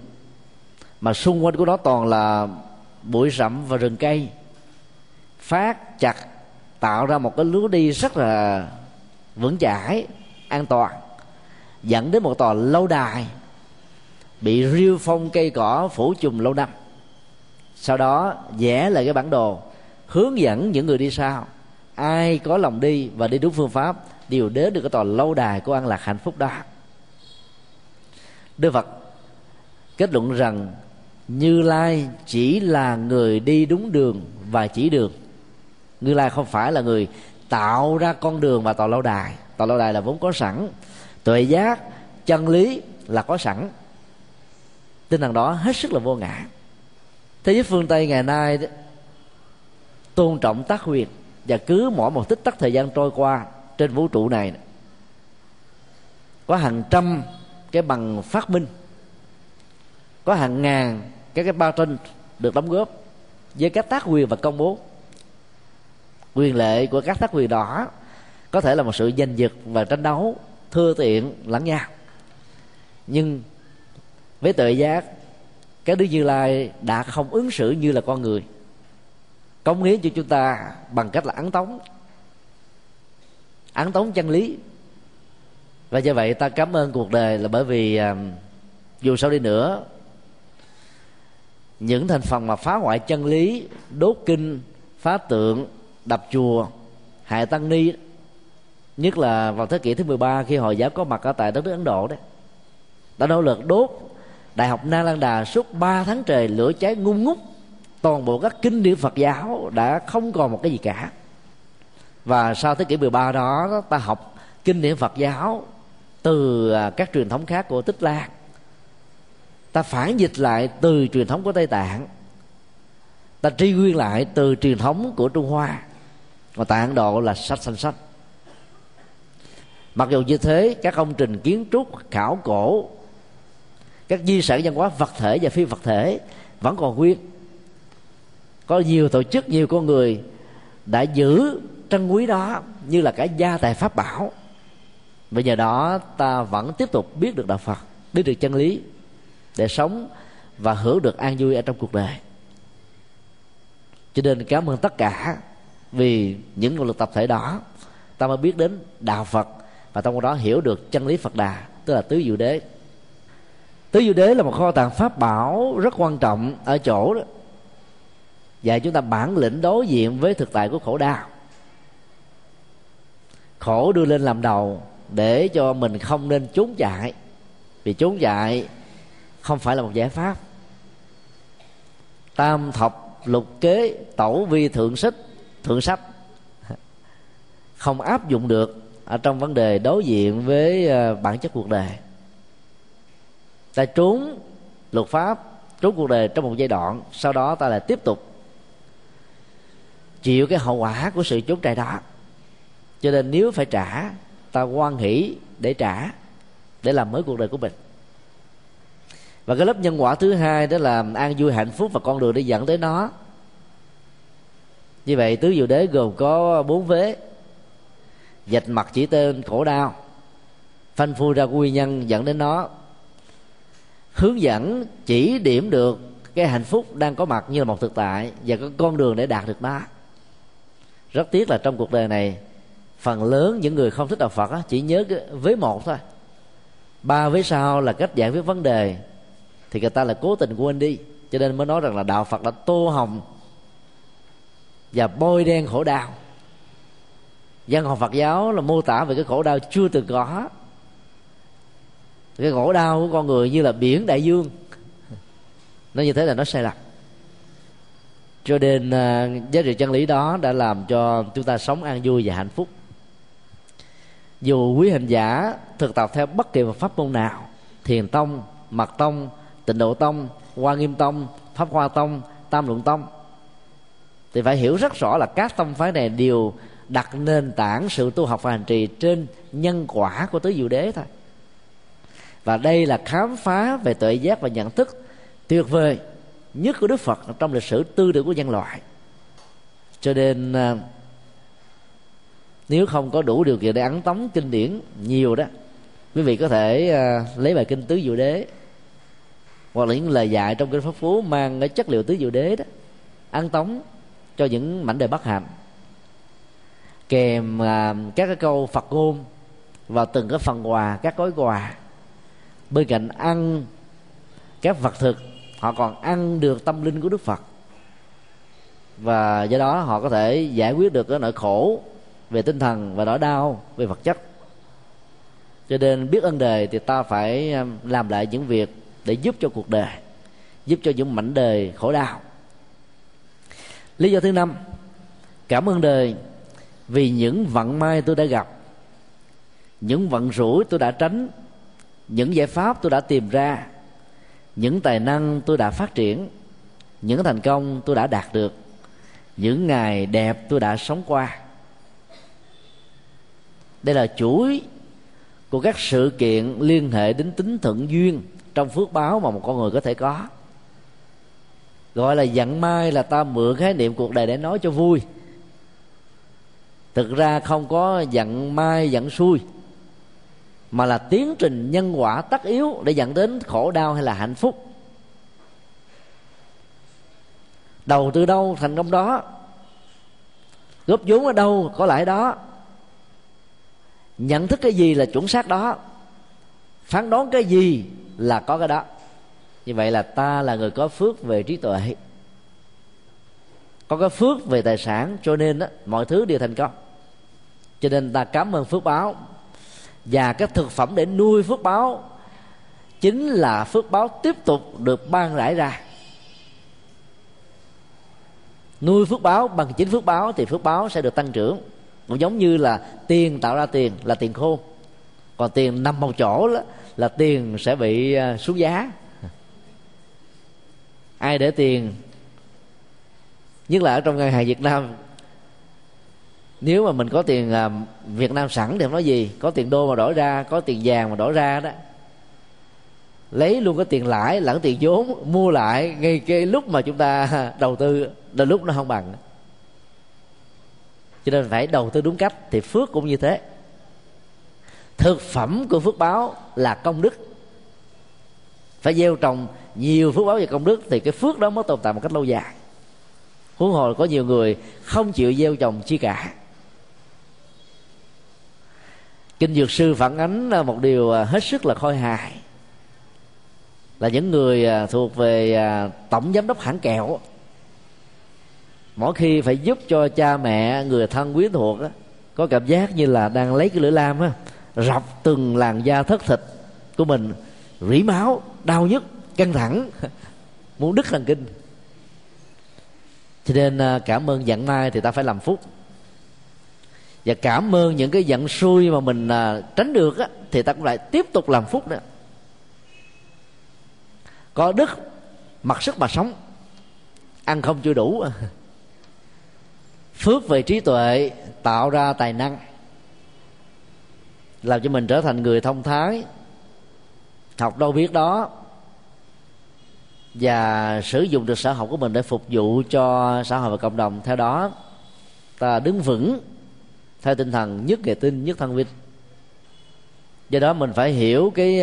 mà xung quanh của nó toàn là bụi rậm và rừng cây phát chặt, tạo ra một cái lối đi rất là vững chãi, an toàn, dẫn đến một tòa lâu đài bị rêu phong cây cỏ phủ trùm lâu năm. Sau đó vẽ lại cái bản đồ, hướng dẫn những người đi sau, ai có lòng đi và đi đúng phương pháp đều đến được cái tòa lâu đài của an lạc hạnh phúc đó. Đức Phật kết luận rằng Như Lai chỉ là người đi đúng đường và chỉ đường. Như Lai không phải là người tạo ra con đường và tòa lâu đài. Tòa lâu đài là vốn có sẵn, tuệ giác, chân lý là có sẵn. Tinh thần đó hết sức là vô ngã. Thế giới phương Tây ngày nay tôn trọng tác quyền, và cứ mỗi một tích tắc thời gian trôi qua trên vũ trụ này có hàng trăm cái bằng phát minh, có hàng ngàn các cái patent được đóng góp với các tác quyền và công bố. Quyền lệ của các tác quyền đó có thể là một sự giành giật và tranh đấu thưa tiện lẫn nhau, nhưng với tuệ giác, cái Đức Như Lai đã không ứng xử như là con người, cống hiến cho chúng ta bằng cách là ấn tống ấn tống chân lý. Và do vậy ta cảm ơn cuộc đời, là bởi vì dù sao đi nữa, những thành phần mà phá hoại chân lý, đốt kinh, phá tượng, đập chùa, hại tăng ni, nhất là vào thế kỷ thứ mười ba khi Hồi giáo có mặt ở tại đất nước Ấn Độ đấy, đã nỗ lực đốt Đại học Nalanda suốt ba tháng trời, lửa cháy ngung ngút, toàn bộ các kinh điển Phật giáo đã không còn một cái gì cả. Và sau thế kỷ mười ba đó, ta học kinh điển Phật giáo từ các truyền thống khác của Tích Lan, ta phản dịch lại từ truyền thống của Tây Tạng, ta tri nguyên lại từ truyền thống của Trung Hoa, và tại Ấn Độ là sách xanh sách. Mặc dù như thế, các công trình kiến trúc, khảo cổ, các di sản văn hóa vật thể và phi vật thể vẫn còn nguyên. Có nhiều tổ chức, nhiều con người đã giữ trân quý đó như là cái gia tài pháp bảo. Và nhờ đó ta vẫn tiếp tục biết được đạo Phật, biết được chân lý để sống và hưởng được an vui ở trong cuộc đời. Cho nên cảm ơn tất cả vì những nỗ lực tập thể đó, ta mới biết đến đạo Phật và trong đó hiểu được chân lý Phật Đà, tức là tứ diệu đế. Tứ diệu đế là một kho tàng pháp bảo rất quan trọng ở chỗ đó, dạy chúng ta bản lĩnh đối diện với thực tại của khổ đau. Khổ đưa lên làm đầu để cho mình không nên trốn chạy, vì trốn chạy không phải là một giải pháp. Tam thập lục kế, tẩu vi thượng sách, thượng sách không áp dụng được ở trong vấn đề đối diện với bản chất cuộc đời. Ta trốn luật pháp, trốn cuộc đời trong một giai đoạn, sau đó ta lại tiếp tục chịu cái hậu quả của sự trốn chạy đó. Cho nên nếu phải trả, ta hoan hỷ để trả, để làm mới cuộc đời của mình. Và cái lớp nhân quả thứ hai đó là an vui, hạnh phúc và con đường để dẫn tới nó. Như vậy tứ diệu đế gồm có bốn vế: vạch mặt chỉ tên khổ đau, phanh phui ra nguyên nhân dẫn đến nó, hướng dẫn chỉ điểm được cái hạnh phúc đang có mặt như là một thực tại, và có con đường để đạt được nó. Rất tiếc là trong cuộc đời này, phần lớn những người không thích đạo Phật chỉ nhớ vế một thôi, ba vế sau là cách giải quyết vấn đề thì người ta là cố tình quên đi. Cho nên mới nói rằng là đạo Phật đã tô hồng và bôi đen khổ đau. Văn học Phật giáo là mô tả về cái khổ đau chưa từng có. Cái khổ đau của con người như là biển đại dương, nó như thế là nó sai lầm. Cho nên giá trị chân lý đó đã làm cho chúng ta sống an vui và hạnh phúc. Dù quý hành giả thực tập theo bất kỳ một pháp môn nào, Thiền tông, Mật tông, Tịnh độ tông, Hoa nghiêm tông, Pháp hoa tông, Tam luận tông, thì phải hiểu rất rõ là các tông phái này đều đặt nền tảng sự tu học và hành trì trên nhân quả của tứ diệu đế thôi. Và đây là khám phá về tuệ giác và nhận thức tuyệt vời nhất của Đức Phật trong lịch sử tư tưởng của nhân loại. Cho nên nếu không có đủ điều kiện để ấn tống kinh điển nhiều đó, quý vị có thể lấy bài kinh tứ diệu đế hoặc là những lời dạy trong kinh Pháp Phú mang cái chất liệu tứ diệu đế đó, ấn tống cho những mảnh đề bất hạnh, kèm các cái câu Phật ngôn vào từng cái phần quà, các gói quà. Bên cạnh ăn các vật thực, họ còn ăn được tâm linh của Đức Phật, và do đó họ có thể giải quyết được cái nỗi khổ về tinh thần và nỗi đau về vật chất. Cho nên biết ơn đời thì ta phải làm lại những việc để giúp cho cuộc đời, giúp cho những mảnh đời khổ đau. Lý do thứ năm, cảm ơn đời vì những vận may tôi đã gặp, những vận rủi tôi đã tránh, những giải pháp tôi đã tìm ra, những tài năng tôi đã phát triển, những thành công tôi đã đạt được, những ngày đẹp tôi đã sống qua. Đây là chuỗi của các sự kiện liên hệ đến tính thuận duyên trong phước báo mà một con người có thể có. Gọi là vận may là ta mượn khái niệm cuộc đời để nói cho vui. Thực ra không có vận may vận xui, mà là tiến trình nhân quả tất yếu để dẫn đến khổ đau hay là hạnh phúc. Đầu tư đâu thành công đó, góp vốn ở đâu có lãi đó, nhận thức cái gì là chuẩn xác đó, phán đoán cái gì là có cái đó. Như vậy là ta là người có phước về trí tuệ, có cái phước về tài sản, cho nên đó, mọi thứ đều thành công. Cho nên ta cảm ơn phước báo. Và các thực phẩm để nuôi phước báo chính là phước báo tiếp tục được ban rải ra. Nuôi phước báo bằng chính phước báo thì phước báo sẽ được tăng trưởng. Cũng giống như là tiền tạo ra tiền là tiền khô, còn tiền nằm một chỗ đó, là tiền sẽ bị xuống giá. Ai để tiền, nhất là ở trong ngân hàng Việt Nam, nếu mà mình có tiền Việt Nam sẵn thì không nói gì, có tiền đô mà đổi ra, có tiền vàng mà đổi ra đó, lấy luôn cái tiền lãi lẫn tiền vốn mua lại ngay cái lúc mà chúng ta đầu tư, đôi lúc nó không bằng. Cho nên phải đầu tư đúng cách. Thì phước cũng như thế, thực phẩm của phước báo là công đức. Phải gieo trồng nhiều phước báo và công đức thì cái phước đó mới tồn tại một cách lâu dài. Huống hồ có nhiều người không chịu gieo trồng chi cả. Kinh Dược Sư phản ánh một điều hết sức là khôi hài, là những người thuộc về tổng giám đốc hãng kẹo, mỗi khi phải giúp cho cha mẹ, người thân quyến thuộc á, có cảm giác như là đang lấy cái lưỡi lam á, rọc từng làn da thất thịt của mình, rỉ máu, đau nhức, căng thẳng, muốn đứt thần kinh. Cho nên cảm ơn vận may thì ta phải làm phúc, và cảm ơn những cái vận xui mà mình tránh được á, thì ta cũng lại tiếp tục làm phúc nữa. Có đức mặc sức mà sống, ăn không chưa đủ. Phước về trí tuệ tạo ra tài năng, làm cho mình trở thành người thông thái, học đâu biết đó, và sử dụng được sở học của mình để phục vụ cho xã hội và cộng đồng. Theo đó ta đứng vững theo tinh thần nhất nghệ tinh, nhất thân vinh. Do đó mình phải hiểu cái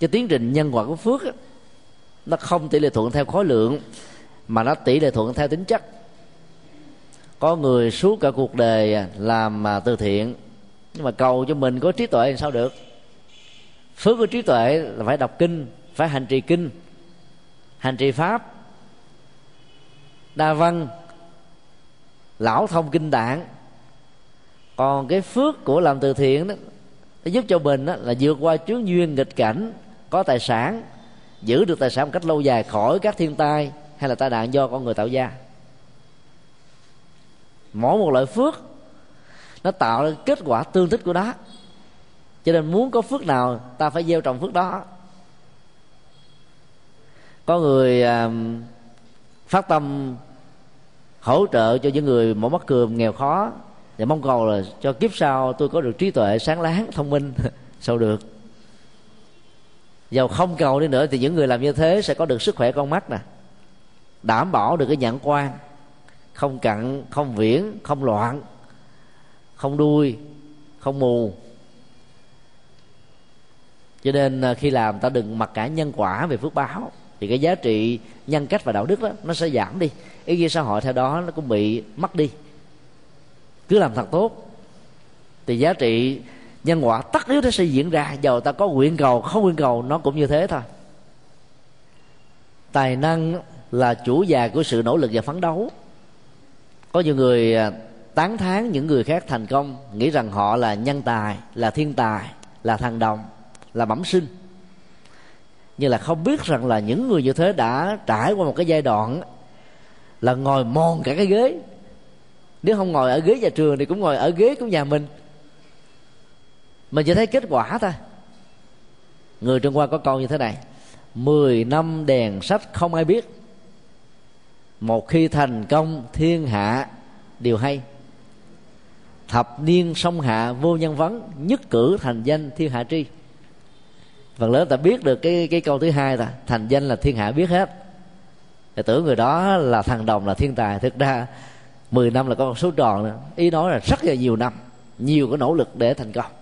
cái tiến trình nhân quả của phước ấy, nó không tỷ lệ thuận theo khối lượng, mà nó tỷ lệ thuận theo tính chất. Có người suốt cả cuộc đời làm từ thiện, nhưng mà cầu cho mình có trí tuệ thì sao được. Phước của trí tuệ là phải đọc kinh, phải hành trì kinh, hành trì pháp, đa văn, lão thông kinh tạng. Còn cái phước của làm từ thiện đó, nó giúp cho mình đó, là vượt qua chướng duyên nghịch cảnh, có tài sản, giữ được tài sản một cách lâu dài khỏi các thiên tai hay là tai nạn do con người tạo ra. Mỗi một loại phước nó tạo ra kết quả tương thích của nó. Cho nên muốn có phước nào ta phải gieo trồng phước đó. Có người uh, phát tâm hỗ trợ cho những người mổ mắt cườm nghèo khó, và mong cầu là cho kiếp sau tôi có được trí tuệ sáng láng, thông minh. Sao được. Dầu không cầu đi nữa thì những người làm như thế sẽ có được sức khỏe con mắt nè, đảm bảo được cái nhãn quan, không cận, không viễn, không loạn, không đuôi, không mù. Cho nên khi làm ta đừng mặc cả nhân quả về phước báo, thì cái giá trị nhân cách và đạo đức đó nó sẽ giảm đi, ý nghĩa xã hội theo đó nó cũng bị mất đi. Cứ làm thật tốt thì giá trị nhân quả tất yếu nó sẽ diễn ra, dầu ta có nguyện cầu không nguyện cầu nó cũng như thế thôi. Tài năng là chủ nhà của sự nỗ lực và phấn đấu. Có nhiều người tán thán những người khác thành công, nghĩ rằng họ là nhân tài, là thiên tài, là thằng đồng, là bẩm sinh, nhưng là không biết rằng là những người như thế đã trải qua một cái giai đoạn là ngồi mòn cả cái ghế. Nếu không ngồi ở ghế nhà trường thì cũng ngồi ở ghế của nhà mình. Mình chỉ thấy kết quả thôi. Người Trung Hoa có câu như thế này: mười năm đèn sách không ai biết, một khi thành công thiên hạ điều hay. Thập niên song hạ vô nhân vấn, nhất cử thành danh thiên hạ tri. phần lớn ta biết được cái cái câu thứ hai ta, thành danh là thiên hạ biết hết, để tưởng người đó là thằng đồng, là thiên tài. Thực ra mười năm là có một số tròn nữa, ý nói là rất là nhiều năm, nhiều cái nỗ lực để thành công.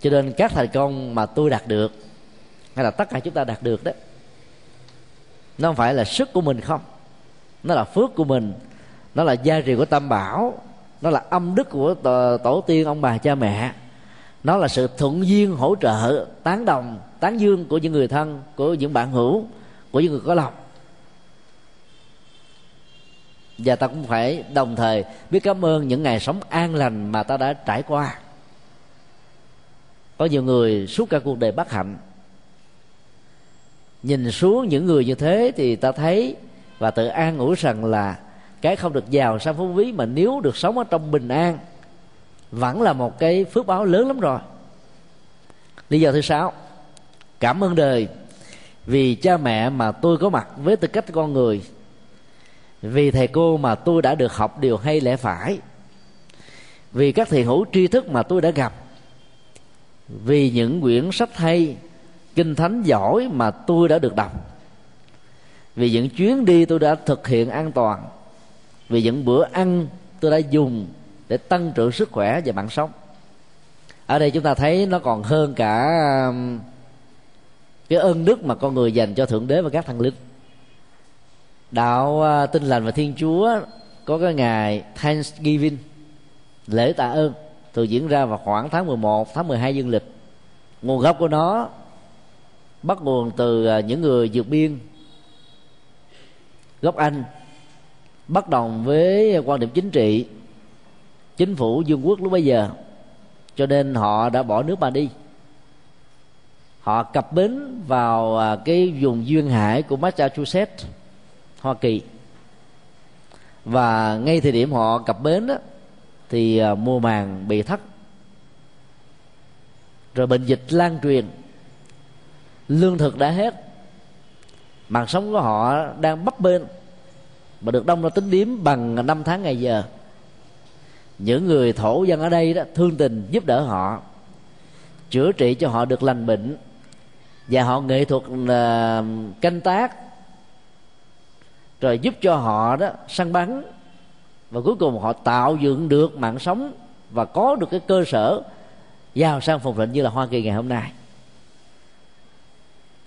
Cho nên các thành công mà tôi đạt được, hay là tất cả chúng ta đạt được đó, nó không phải là sức của mình không, nó là phước của mình, nó là gia trì của tam bảo, nó là âm đức của tổ tiên ông bà cha mẹ, nó là sự thuận duyên hỗ trợ, tán đồng, tán dương của những người thân, của những bạn hữu, của những người có lòng. Và ta cũng phải đồng thời biết cảm ơn những ngày sống an lành mà ta đã trải qua. Có nhiều người suốt cả cuộc đời bất hạnh, nhìn xuống những người như thế thì ta thấy và tự an ủi rằng là cái không được giàu sang phú quý, mà nếu được sống ở trong bình an vẫn là một cái phước báo lớn lắm rồi. Lý do thứ sáu, cảm ơn đời vì cha mẹ mà tôi có mặt với tư cách con người, vì thầy cô mà tôi đã được học điều hay lẽ phải, vì các thiền hữu tri thức mà tôi đã gặp, vì những quyển sách hay, kinh thánh giỏi mà tôi đã được đọc, vì những chuyến đi tôi đã thực hiện an toàn, vì những bữa ăn tôi đã dùng để tăng trưởng sức khỏe và mạng sống. Ở đây chúng ta thấy nó còn hơn cả cái ơn đức mà con người dành cho Thượng Đế và các thần linh. Đạo Tin Lành và Thiên Chúa có cái ngày Thanksgiving, lễ tạ ơn, thường diễn ra vào khoảng tháng mười một, tháng mười hai dương lịch. Nguồn gốc của nó bắt nguồn từ những người vượt biên gốc Anh, bất đồng với quan điểm chính trị chính phủ vương quốc lúc bấy giờ, cho nên họ đã bỏ nước mà đi. Họ cập bến vào cái vùng duyên hải của Massachusetts, Hoa Kỳ. Và ngay thời điểm họ cập bến đó, thì mùa màng bị thất, rồi bệnh dịch lan truyền, lương thực đã hết, mạng sống của họ đang bấp bênh mà được đông đo tính điểm bằng năm tháng ngày giờ. Những người thổ dân ở đây đó thương tình giúp đỡ họ, chữa trị cho họ được lành bệnh, và họ nghệ thuật là canh tác, rồi giúp cho họ đó săn bắn, và cuối cùng họ tạo dựng được mạng sống và có được cái cơ sở giàu sang phồn thịnh như là Hoa Kỳ ngày hôm nay.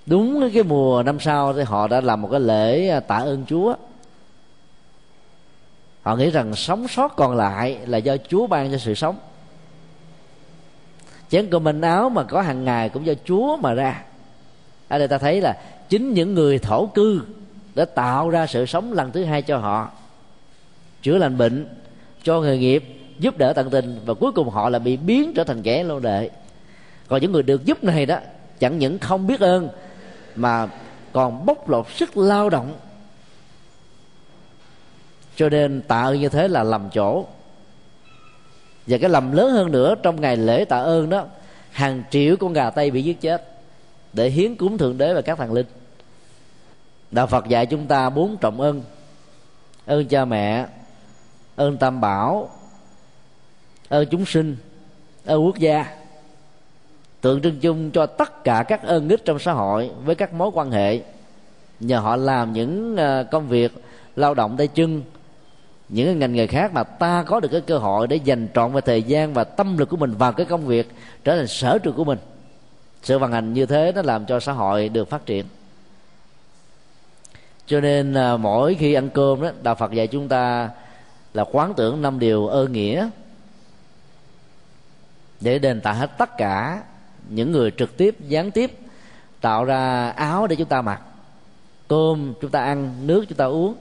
Đúng cái mùa năm sau thì họ đã làm một cái lễ tạ ơn Chúa. Họ nghĩ rằng sống sót còn lại là do Chúa ban cho sự sống. Chén cơm manh áo mà có hàng ngày cũng do Chúa mà ra. Ở đây ta thấy là chính những người thổ cư đã tạo ra sự sống lần thứ hai cho họ, chữa lành bệnh, cho nghề nghiệp, giúp đỡ tận tình, và cuối cùng họ là bị biến trở thành kẻ nô lệ. Còn những người được giúp này đó chẳng những không biết ơn mà còn bóc lột sức lao động. Cho nên tạ ơn như thế là lầm chỗ. Và cái lầm lớn hơn nữa, trong ngày lễ tạ ơn đó, hàng triệu con gà Tây bị giết chết để hiến cúng Thượng Đế và các thần linh. Đạo Phật dạy chúng ta bốn trọng ơn: ơn cha mẹ, ơn tam bảo, ơn chúng sinh, ơn quốc gia. Tượng trưng chung cho tất cả các ơn đức trong xã hội với các mối quan hệ. Nhờ họ làm những công việc lao động tay chân, những ngành nghề khác mà ta có được cái cơ hội để dành trọn về thời gian và tâm lực của mình vào cái công việc trở thành sở trường của mình. Sự vận hành như thế nó làm cho xã hội được phát triển. Cho nên mỗi khi ăn cơm đó, Đạo Phật dạy chúng ta là quán tưởng năm điều ơn nghĩa để đền tạ hết tất cả những người trực tiếp, gián tiếp tạo ra áo để chúng ta mặc, cơm chúng ta ăn, nước chúng ta uống.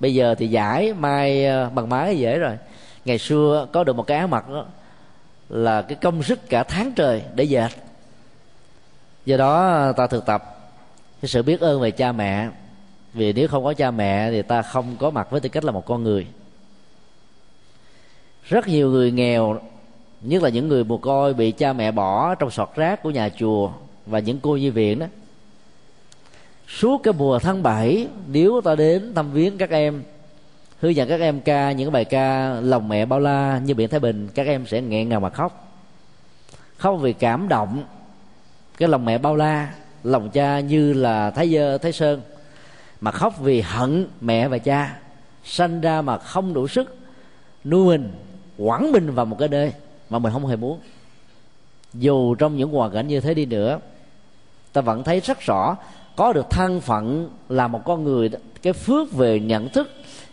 Bây giờ thì giải mai bằng máy dễ rồi. Ngày xưa có được một cái áo mặc đó là cái công sức cả tháng trời để dệt. Do đó ta thực tập cái sự biết ơn về cha mẹ, vì nếu không có cha mẹ thì ta không có mặt với tư cách là một con người. Rất nhiều người nghèo, nhất là những người mồ côi bị cha mẹ bỏ trong sọt rác của nhà chùa và những cô nhi viện đó, suốt cái mùa tháng bảy nếu ta đến thăm viếng các em, hướng dẫn các em ca những bài ca Lòng Mẹ Bao La Như Biển Thái Bình, các em sẽ nghẹn ngào mà khóc. Khóc vì cảm động, Cái lòng mẹ bao la, lòng cha như là Thái Dơ, Thái Sơn, mà khóc vì hận mẹ và cha, sanh ra mà không đủ sức nuôi mình, quẳng mình vào một cái nơi mà mình không hề muốn. Dù trong những hoàn cảnh như thế đi nữa, ta vẫn thấy rất rõ có được thân phận là một con người đó, cái phước về nhận thức,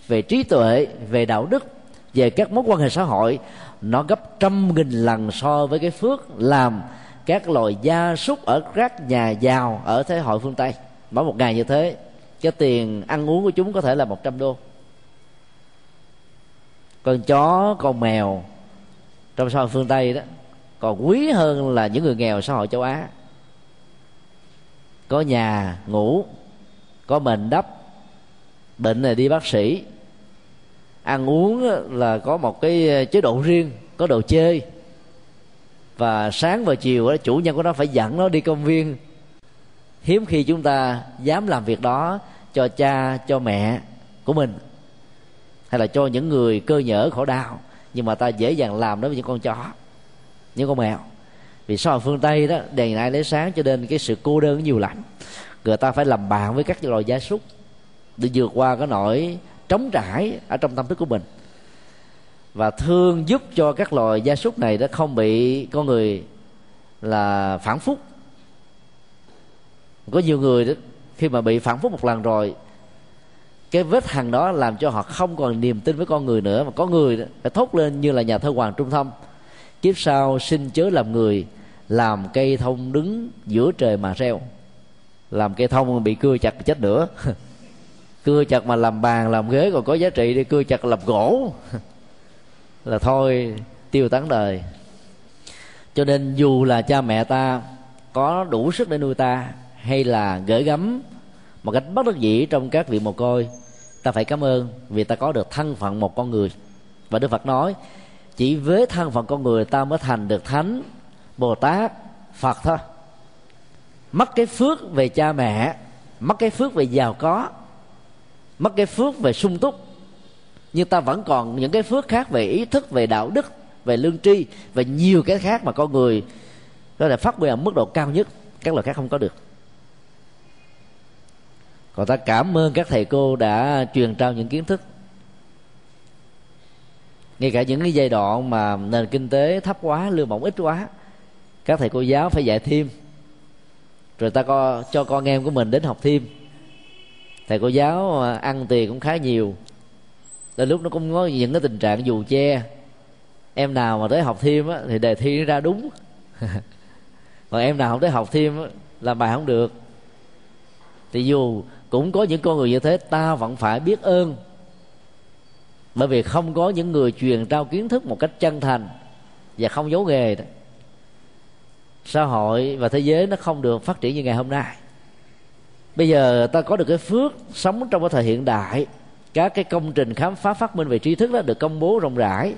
về trí tuệ, về đạo đức, về các mối quan hệ xã hội, nó gấp trăm nghìn lần so với cái phước làm các loài gia súc ở các nhà giàu ở thế hội phương Tây. Mỗi một ngày như thế, cái tiền ăn uống của chúng có thể là một trăm đô. Con chó, con mèo trong xã hội phương Tây đó còn quý hơn là những người nghèo xã hội châu Á. Có nhà ngủ, có mền đắp, bệnh này đi bác sĩ, ăn uống là có một cái chế độ riêng, có đồ chơi, và sáng và chiều đó, chủ nhân của nó phải dẫn nó đi công viên. Hiếm khi chúng ta dám làm việc đó cho cha, cho mẹ của mình, hay là cho những người cơ nhỡ khổ đau, nhưng mà ta dễ dàng làm đối với những con chó, những con mèo. Vì sao ở phương Tây đó đèn nay lấy sáng, cho nên cái sự cô đơn nhiều lắm. Người ta phải làm bạn với các loài gia súc để vượt qua cái nỗi trống trải ở trong tâm thức của mình, và thương giúp cho các loài gia súc này đó không bị con người là phản phúc. Có nhiều người đó, khi mà bị phản phúc một lần rồi, cái vết hằn đó làm cho họ không còn niềm tin với con người nữa, mà có người đó phải thốt lên như là nhà thơ Hoàng Trung Thông: kiếp sau xin chớ làm người, làm cây thông đứng giữa trời mà reo. Làm cây thông bị cưa chặt chết nữa. Cưa chặt mà làm bàn làm ghế còn có giá trị, đi cưa chặt làm gỗ là thôi tiêu tán đời. Cho nên dù là cha mẹ ta có đủ sức để nuôi ta, hay là gửi gắm một cách bất đắc dĩ trong các vị mồ côi, ta phải cảm ơn vì ta có được thân phận một con người. Và Đức Phật nói chỉ với thân phận con người ta mới thành được thánh, Bồ Tát, Phật thôi. Mất cái phước về cha mẹ, mất cái phước về giàu có, mất cái phước về sung túc, nhưng ta vẫn còn những cái phước khác về ý thức, về đạo đức, về lương tri, về nhiều cái khác mà con người đó là phát huy ở mức độ cao nhất, các loài khác không có được. Còn ta cảm ơn các thầy cô đã truyền trao những kiến thức. Ngay cả những cái giai đoạn mà nền kinh tế thấp quá, lương bổng ít quá, các thầy cô giáo phải dạy thêm, rồi ta co, cho con em của mình đến học thêm. Thầy cô giáo ăn tiền cũng khá nhiều, đến lúc nó cũng có những cái tình trạng dù che. Em nào mà tới học thêm á, thì đề thi ra đúng. Còn em nào không tới học thêm á, làm bài không được. Thì dù cũng có những con người như thế, ta vẫn phải biết ơn, bởi vì không có những người truyền trao kiến thức một cách chân thành và không giấu nghề đó, xã hội và thế giới nó không được phát triển như ngày hôm nay. Bây giờ ta có được cái phước sống trong cái thời hiện đại, các cái công trình khám phá phát minh về tri thức đó được công bố rộng rãi,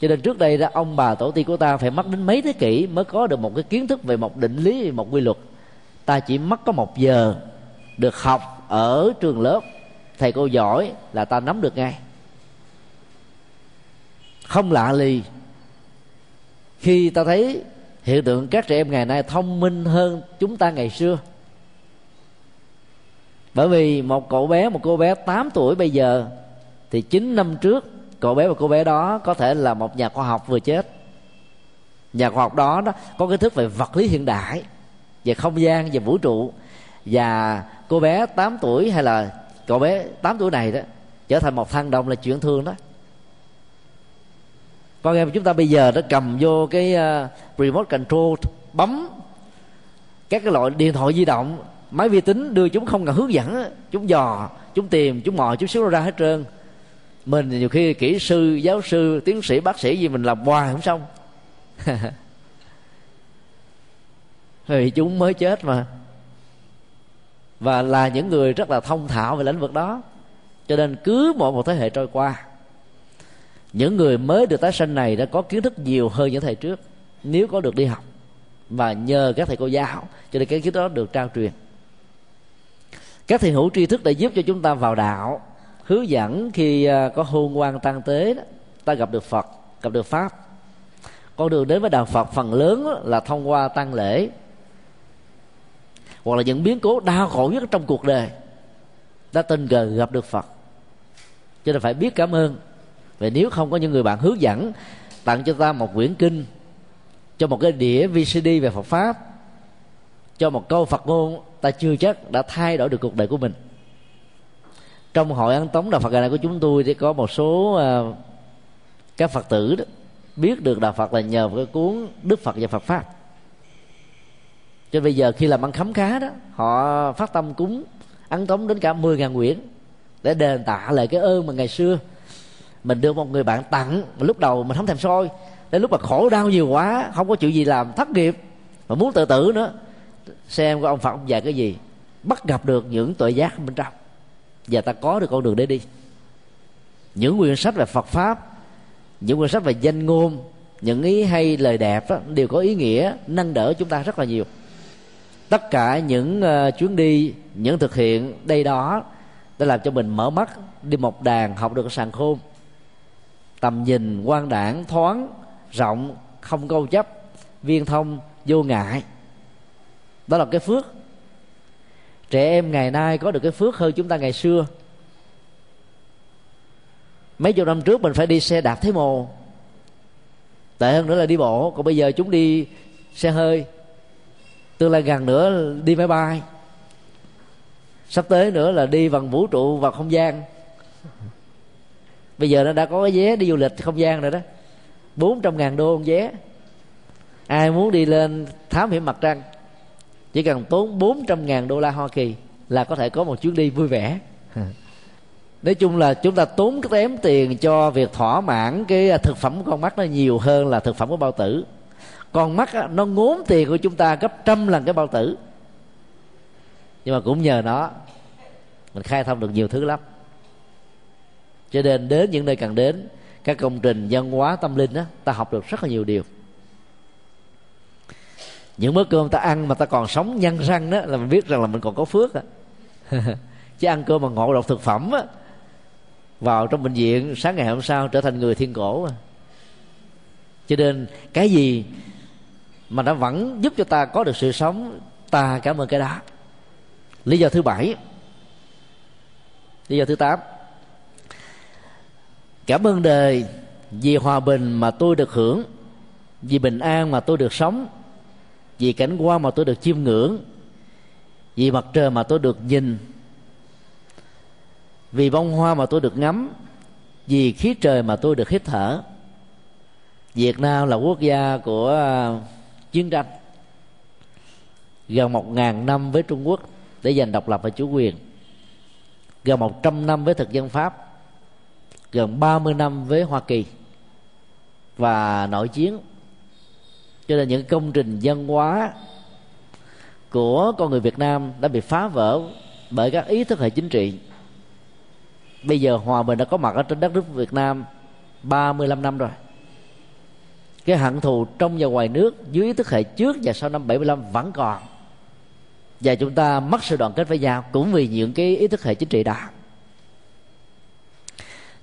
cho nên trước đây đó ông bà tổ tiên của ta phải mất đến mấy thế kỷ mới có được một cái kiến thức về một định lý, một quy luật. Ta chỉ mất có một giờ được học ở trường lớp, thầy cô giỏi là ta nắm được ngay. Không lạ lì khi ta thấy hiện tượng các trẻ em ngày nay thông minh hơn chúng ta ngày xưa. Bởi vì một cậu bé, một cô bé tám tuổi bây giờ, thì chín năm trước cậu bé và cô bé đó có thể là một nhà khoa học vừa chết. Nhà khoa học đó, đó có kiến thức về vật lý hiện đại, về không gian, về vũ trụ. Và cô bé tám tuổi hay là cậu bé tám tuổi này đó trở thành một thăng đồng là chuyện thường đó. Con em chúng ta bây giờ đã cầm vô cái uh, remote control, bấm các cái loại điện thoại di động, máy vi tính, đưa chúng không cần hướng dẫn, chúng dò, chúng tìm, chúng mò, chúng xíu ra hết trơn. Mình nhiều khi kỹ sư, giáo sư, tiến sĩ, bác sĩ gì mình làm hoài không xong. Thì chúng mới chết mà, và là những người rất là thông thạo về lĩnh vực đó. Cho nên cứ mỗi một thế hệ trôi qua, những người mới được tái sanh này đã có kiến thức nhiều hơn những thầy trước, nếu có được đi học và nhờ các thầy cô giáo, cho nên cái kiến thức đó được trao truyền. Các thiền hữu tri thức đã giúp cho chúng ta vào đạo, hướng dẫn khi có hôn quan tang tế đó, ta gặp được Phật, gặp được Pháp. Con đường đến với đạo Phật phần lớn là thông qua tang lễ, hoặc là những biến cố đau khổ nhất trong cuộc đời, đã tình cờ gặp được Phật. Cho nên phải biết cảm ơn. Vậy nếu không có những người bạn hướng dẫn tặng cho ta một quyển kinh, cho một cái đĩa vê xê đê về Phật Pháp, cho một câu Phật ngôn, ta chưa chắc đã thay đổi được cuộc đời của mình. Trong hội ăn tống đạo Phật ngày nay của chúng tôi thì có một số uh, các Phật tử đó, biết được đạo Phật là nhờ cái cuốn Đức Phật và Phật Pháp. Cho bây giờ khi làm ăn khấm khá đó, họ phát tâm cúng ăn tống đến cả mười nghìn quyển để đền tạ lại cái ơn mà ngày xưa mình được một người bạn tặng, mà lúc đầu mình không thèm soi, đến lúc mà khổ đau nhiều quá, không có chuyện gì làm, thất nghiệp mà muốn tự tử nữa, xem có ông Phật ông dạy cái gì, bắt gặp được những tuệ giác bên trong và ta có được con đường để đi. Những quyển sách về Phật Pháp, những quyển sách về danh ngôn, những ý hay lời đẹp đó, đều có ý nghĩa nâng đỡ chúng ta rất là nhiều. Tất cả những uh, chuyến đi, những thực hiện đây đó đã làm cho mình mở mắt, đi một đàn học được sàn khôn, tầm nhìn quang đãng, thoáng, rộng, không câu chấp, viên thông, vô ngại. Đó là cái phước. Trẻ em ngày nay có được cái phước hơn chúng ta ngày xưa. Mấy chục năm trước mình phải đi xe đạp thấy mồ, tệ hơn nữa là đi bộ. Còn bây giờ chúng đi xe hơi, tương lai gần nữa đi máy bay, sắp tới nữa là đi bằng vũ trụ và không gian. Bây giờ nó đã có cái vé đi du lịch không gian rồi đó, bốn trăm ngàn đô vé. Ai muốn đi lên thám hiểm mặt trăng chỉ cần tốn bốn trăm ngàn đô la Hoa Kỳ là có thể có một chuyến đi vui vẻ. Nói chung là chúng ta tốn cái tém tiền cho việc thỏa mãn cái thực phẩm của con mắt nó nhiều hơn là thực phẩm của bao tử. Con mắt á, nó ngốn tiền của chúng ta gấp trăm lần cái bao tử. Nhưng mà cũng nhờ nó mình khai thông được nhiều thứ lắm. Cho nên đến những nơi cần đến, các công trình văn hóa tâm linh á, ta học được rất là nhiều điều. Những bữa cơm ta ăn mà ta còn sống nhăn răng đó là mình biết rằng là mình còn có phước á. Chứ ăn cơm mà ngộ độc thực phẩm á, vào trong bệnh viện sáng ngày hôm sau trở thành người thiên cổ à. Cho nên cái gì mà nó vẫn giúp cho ta có được sự sống, ta cảm ơn cái đó. Lý do thứ bảy. Lý do thứ tám. Cảm ơn đời vì hòa bình mà tôi được hưởng, vì bình an mà tôi được sống, vì cảnh quan mà tôi được chiêm ngưỡng, vì mặt trời mà tôi được nhìn, vì bông hoa mà tôi được ngắm, vì khí trời mà tôi được hít thở. Việt Nam là quốc gia của chiến tranh gần một ngàn năm với Trung Quốc để giành độc lập và chủ quyền, gần một trăm năm với thực dân Pháp, gần ba mươi năm với Hoa Kỳ và nội chiến. Cho nên những công trình văn hóa của con người Việt Nam đã bị phá vỡ bởi các ý thức hệ chính trị. Bây giờ hòa bình đã có mặt ở trên đất nước Việt Nam ba mươi lăm năm rồi. Cái hận thù trong và ngoài nước, dưới ý thức hệ trước và sau năm bảy mươi lăm vẫn còn. Và chúng ta mất sự đoàn kết với nhau cũng vì những cái ý thức hệ chính trị đó.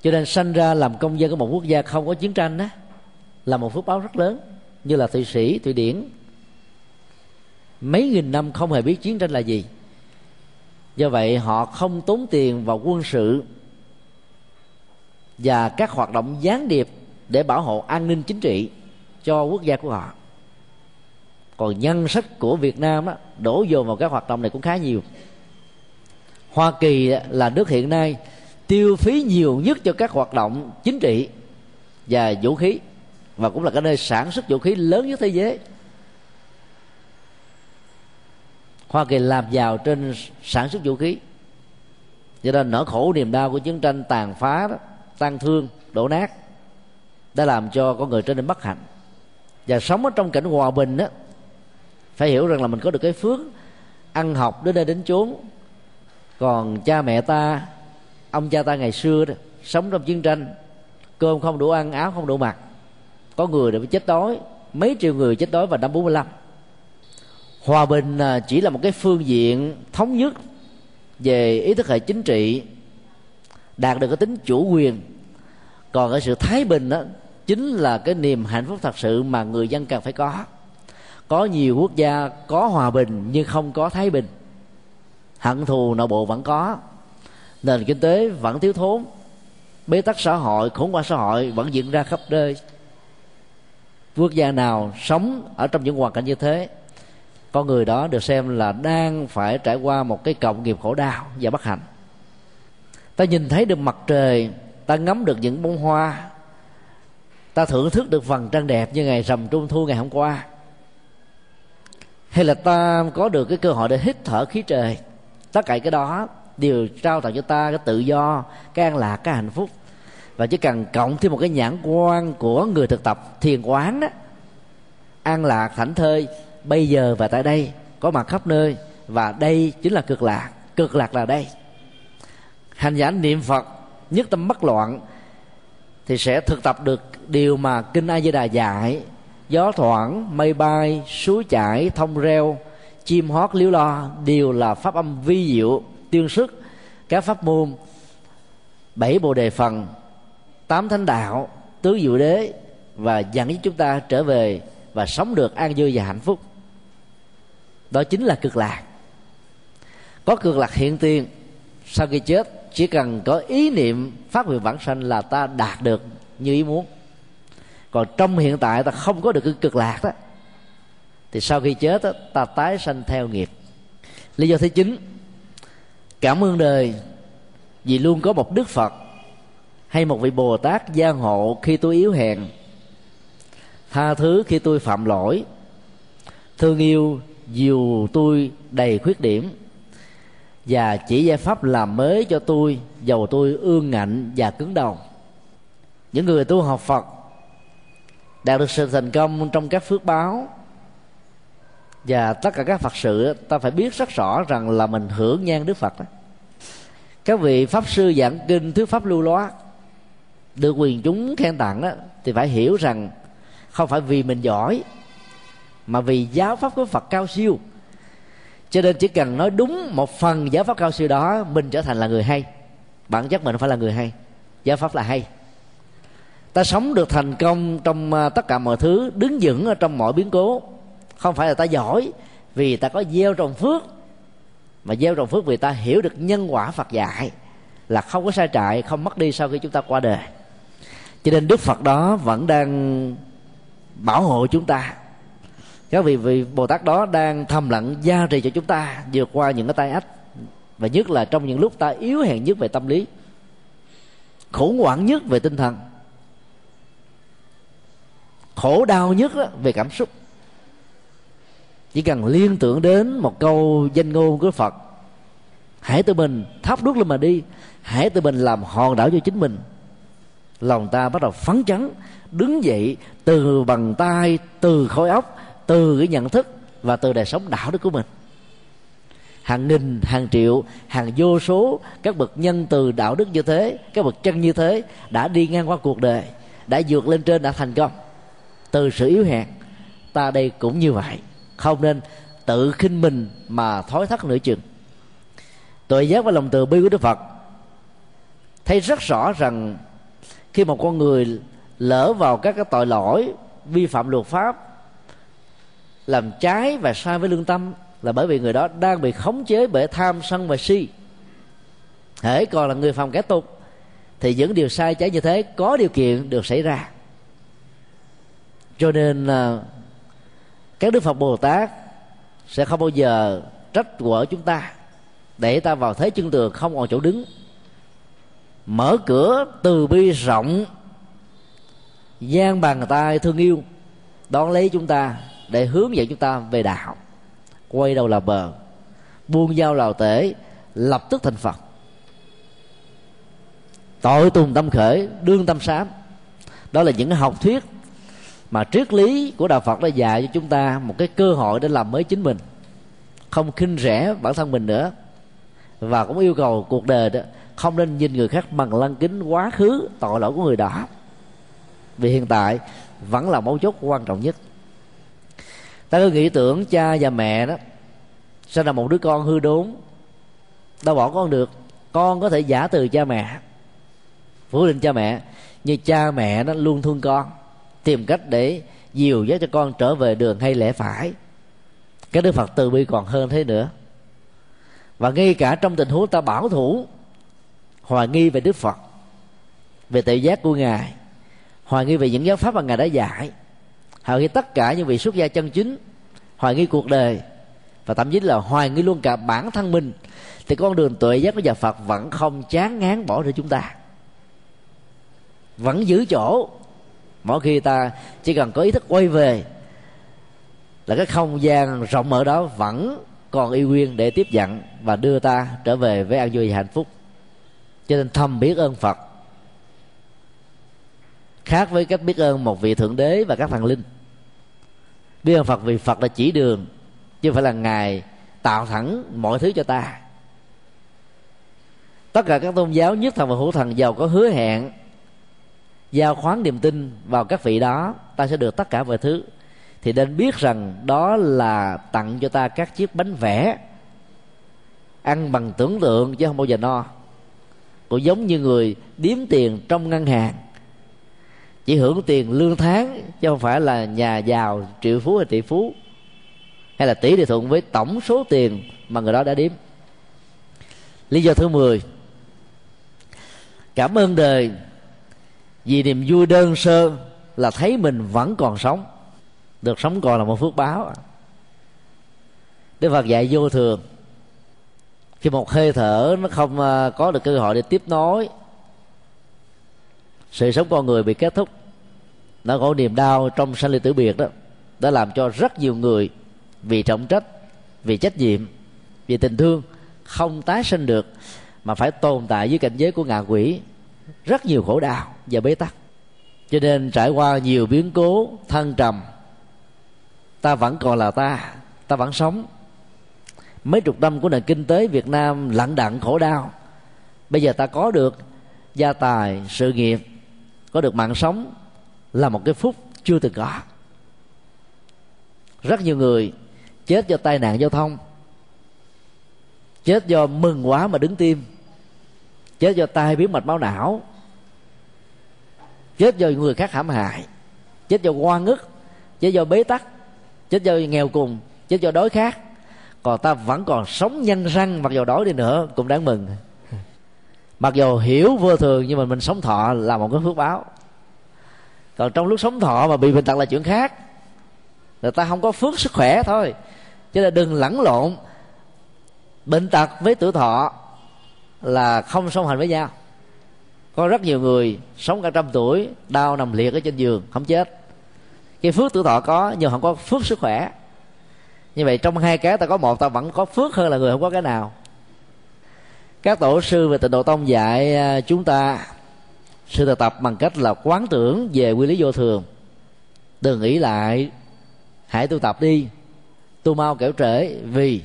Cho nên sanh ra làm công dân của một quốc gia không có chiến tranh đó là một phước báo rất lớn. Như là Thụy Sĩ, Thụy Điển, mấy nghìn năm không hề biết chiến tranh là gì. Do vậy họ không tốn tiền vào quân sự và các hoạt động gián điệp để bảo hộ an ninh chính trị cho quốc gia của họ. Còn ngân sách của Việt Nam á, đổ dồn vào các hoạt động này cũng khá nhiều. Hoa Kỳ là nước hiện nay tiêu phí nhiều nhất cho các hoạt động chính trị và vũ khí, và cũng là cái nơi sản xuất vũ khí lớn nhất thế giới. Hoa Kỳ làm giàu trên sản xuất vũ khí, cho nên nỗi khổ niềm đau của chiến tranh tàn phá, tan thương, đổ nát đã làm cho con người trở nên bất hạnh. Và sống ở trong cảnh hòa bình đó, phải hiểu rằng là mình có được cái phước ăn học đến nơi đến chốn. Còn cha mẹ ta, ông cha ta ngày xưa đó, sống trong chiến tranh, cơm không đủ ăn, áo không đủ mặc, có người đã bị chết đói, mấy triệu người chết đói vào năm bốn mươi lăm. Hòa bình chỉ là một cái phương diện thống nhất về ý thức hệ chính trị, đạt được cái tính chủ quyền. Còn cái sự thái bình đó chính là cái niềm hạnh phúc thật sự mà người dân cần phải có. Có nhiều quốc gia có hòa bình nhưng không có thái bình, hận thù nội bộ vẫn có, nền kinh tế vẫn thiếu thốn, bế tắc xã hội, khủng hoảng xã hội vẫn diễn ra khắp nơi. Quốc gia nào sống ở trong những hoàn cảnh như thế, con người đó được xem là đang phải trải qua một cái cộng nghiệp khổ đau và bất hạnh. Ta nhìn thấy được mặt trời, ta ngắm được những bông hoa, ta thưởng thức được vầng trăng đẹp như ngày rằm trung thu ngày hôm qua, hay là ta có được cái cơ hội để hít thở khí trời. Tất cả cái đó đều trao tặng cho ta cái tự do, cái an lạc, cái hạnh phúc. Và chỉ cần cộng thêm một cái nhãn quan của người thực tập thiền quán đó, an lạc thảnh thơi bây giờ và tại đây, có mặt khắp nơi, và đây chính là cực lạc. Cực lạc là đây. Hành giả niệm Phật nhất tâm bất loạn thì sẽ thực tập được điều mà Kinh A Di Đà dạy: gió thoảng, mây bay, suối chảy, thông reo, chim hót líu lo đều là pháp âm vi diệu tương sức. Các pháp môn bảy bồ đề phần, tám thánh đạo, tứ diệu đế và dẫn dắt chúng ta trở về và sống được an vui và hạnh phúc. Đó chính là cực lạc. Có cực lạc hiện tiền, sau khi chết chỉ cần có ý niệm phát nguyện vãng sanh là ta đạt được như ý muốn. Còn trong hiện tại ta không có được cái cực lạc đó, thì sau khi chết đó, ta tái sanh theo nghiệp. Lý do thứ chín, cảm ơn đời vì luôn có một Đức Phật hay một vị Bồ Tát gia hộ khi tôi yếu hèn, tha thứ khi tôi phạm lỗi, thương yêu dù tôi đầy khuyết điểm, và chỉ giải pháp làm mới cho tôi dầu tôi ương ngạnh và cứng đầu. Những người tu học Phật đạt được sự thành công trong các phước báo và tất cả các Phật sự, ta phải biết rất rõ rằng là mình hưởng nhan Đức Phật đó. Các vị Pháp sư giảng kinh thuyết pháp lưu loát được quần chúng khen tặng đó, thì phải hiểu rằng không phải vì mình giỏi mà vì giáo pháp của Phật cao siêu. Cho nên chỉ cần nói đúng một phần giáo pháp cao siêu đó, mình trở thành là người hay. Bản chất mình phải là người hay, giáo pháp là hay. Ta sống được thành công trong tất cả mọi thứ, đứng vững ở trong mọi biến cố, không phải là ta giỏi vì ta có gieo trồng phước, mà gieo trồng phước vì ta hiểu được nhân quả Phật dạy là không có sai trại, không mất đi sau khi chúng ta qua đời. Cho nên Đức Phật đó vẫn đang bảo hộ chúng ta. Các vị, vị Bồ Tát đó đang thầm lặng gia trì cho chúng ta vượt qua những cái tai ách, và nhất là trong những lúc ta yếu hèn nhất về tâm lý, khủng hoảng nhất về tinh thần, khổ đau nhất về cảm xúc. Chỉ cần liên tưởng đến một câu danh ngôn của Phật: hãy tự mình thắp đuốc lên mà đi, hãy tự mình làm hòn đảo cho chính mình, lòng ta bắt đầu phấn chấn, đứng dậy từ bàn tay, từ khối óc, từ cái nhận thức và từ đời sống đạo đức của mình. Hàng nghìn, hàng triệu, hàng vô số các bậc nhân từ đạo đức như thế, các bậc chân như thế đã đi ngang qua cuộc đời, đã vượt lên trên, đã thành công từ sự yếu hèn. Ta đây cũng như vậy, không nên tự khinh mình mà thói thắt nửa chừng. Tuệ giác và lòng từ bi của Đức Phật thấy rất rõ rằng khi một con người lỡ vào các cái tội lỗi, vi phạm luật pháp, làm trái và sai với lương tâm, là bởi vì người đó đang bị khống chế bởi tham sân và si. Hễ còn là người phàm kẻ tục thì những điều sai trái như thế có điều kiện được xảy ra. Cho nên các Đức Phật Bồ Tát sẽ không bao giờ trách quở chúng ta để ta vào thế chân tường không còn chỗ đứng. Mở cửa từ bi rộng, giang bàn tay thương yêu đón lấy chúng ta để hướng dẫn chúng ta về đạo. Quay đầu là bờ, buông dao lào tể, lập tức thành Phật. Tội tùng tâm khởi, đương tâm sám. Đó là những học thuyết mà triết lý của đạo Phật đã dạy cho chúng ta một cái cơ hội để làm mới chính mình, không khinh rẻ bản thân mình nữa. Và cũng yêu cầu cuộc đời đó không nên nhìn người khác bằng lăng kính quá khứ tội lỗi của người đó, vì hiện tại vẫn là mấu chốt quan trọng nhất. Ta cứ nghĩ tưởng cha và mẹ đó sẽ là một đứa con hư đốn, đâu bỏ con được. Con có thể giả từ cha mẹ, phủ định cha mẹ, nhưng cha mẹ nó luôn thương con, tìm cách để dìu dắt cho con trở về đường hay lẽ phải. Cái Đức Phật từ bi còn hơn thế nữa. Và ngay cả trong tình huống ta bảo thủ, hoài nghi về Đức Phật, về tự giác của Ngài, hoài nghi về những giáo pháp mà Ngài đã dạy, hoài nghi tất cả những vị xuất gia chân chính, hoài nghi cuộc đời, và thậm chí là hoài nghi luôn cả bản thân mình, thì con đường tuệ giác của nhà Phật vẫn không chán ngán bỏ rơi chúng ta, vẫn giữ chỗ. Mỗi khi ta chỉ cần có ý thức quay về là cái không gian rộng mở đó vẫn còn y nguyên để tiếp nhận và đưa ta trở về với an vui và hạnh phúc. Cho nên thầm biết ơn Phật khác với cách biết ơn một vị thượng đế và các thần linh. Biết ơn Phật vì Phật là chỉ đường, chứ không phải là Ngài tạo thẳng mọi thứ cho ta. Tất cả các tôn giáo nhất thần và hữu thần giàu có hứa hẹn giao khoán niềm tin vào các vị đó, ta sẽ được tất cả mọi thứ. Thì nên biết rằng đó là tặng cho ta các chiếc bánh vẽ, ăn bằng tưởng tượng chứ không bao giờ no. Cũng giống như người điếm tiền trong ngân hàng, chỉ hưởng tiền lương tháng chứ không phải là nhà giàu triệu phú hay tỷ phú, hay là tỷ lệ thuận với tổng số tiền mà người đó đã điếm. Lý do thứ mười, cảm ơn đời vì niềm vui đơn sơ là thấy mình vẫn còn sống. Được sống còn là một phước báo. Đức Phật dạy vô thường. Khi một hơi thở nó không có được cơ hội để tiếp nối, sự sống con người bị kết thúc. Nó có niềm đau trong sanh ly tử biệt đó, đã làm cho rất nhiều người vì trọng trách, vì trách nhiệm, vì tình thương không tái sinh được, mà phải tồn tại dưới cảnh giới của ngạ quỷ, rất nhiều khổ đau và bế tắc. Cho nên trải qua nhiều biến cố thăng trầm, ta vẫn còn là ta, ta vẫn sống. Mấy chục năm của nền kinh tế Việt Nam lặng đặng khổ đau, bây giờ ta có được gia tài, sự nghiệp, có được mạng sống là một cái phúc chưa từng có. Rất nhiều người chết do tai nạn giao thông, chết do mừng quá mà đứng tim, chết do tai biến mạch máu não, chết do người khác hãm hại, chết do oan ức, chết do bế tắc, chết do nghèo cùng, chết do đói khát. Còn ta vẫn còn sống nhân răng, mặc dù đói đi nữa cũng đáng mừng. Mặc dù hiểu vô thường nhưng mà mình sống thọ là một cái phước báo. Còn trong lúc sống thọ mà bị bệnh tật là chuyện khác, người ta không có phước sức khỏe thôi. Chứ là đừng lẫn lộn bệnh tật với tuổi thọ là không song hành với nhau. Có rất nhiều người sống cả trăm tuổi đau nằm liệt ở trên giường không chết. Cái phước tuổi thọ có nhưng không có phước sức khỏe. Như vậy trong hai cái ta có một, ta vẫn có phước hơn là người không có cái nào. Các tổ sư về Tịnh Độ Tông dạy chúng ta sự thực tập bằng cách là quán tưởng về quy lý vô thường. Đừng nghĩ lại, hãy tu tập đi, tu mau kẻo trễ. Vì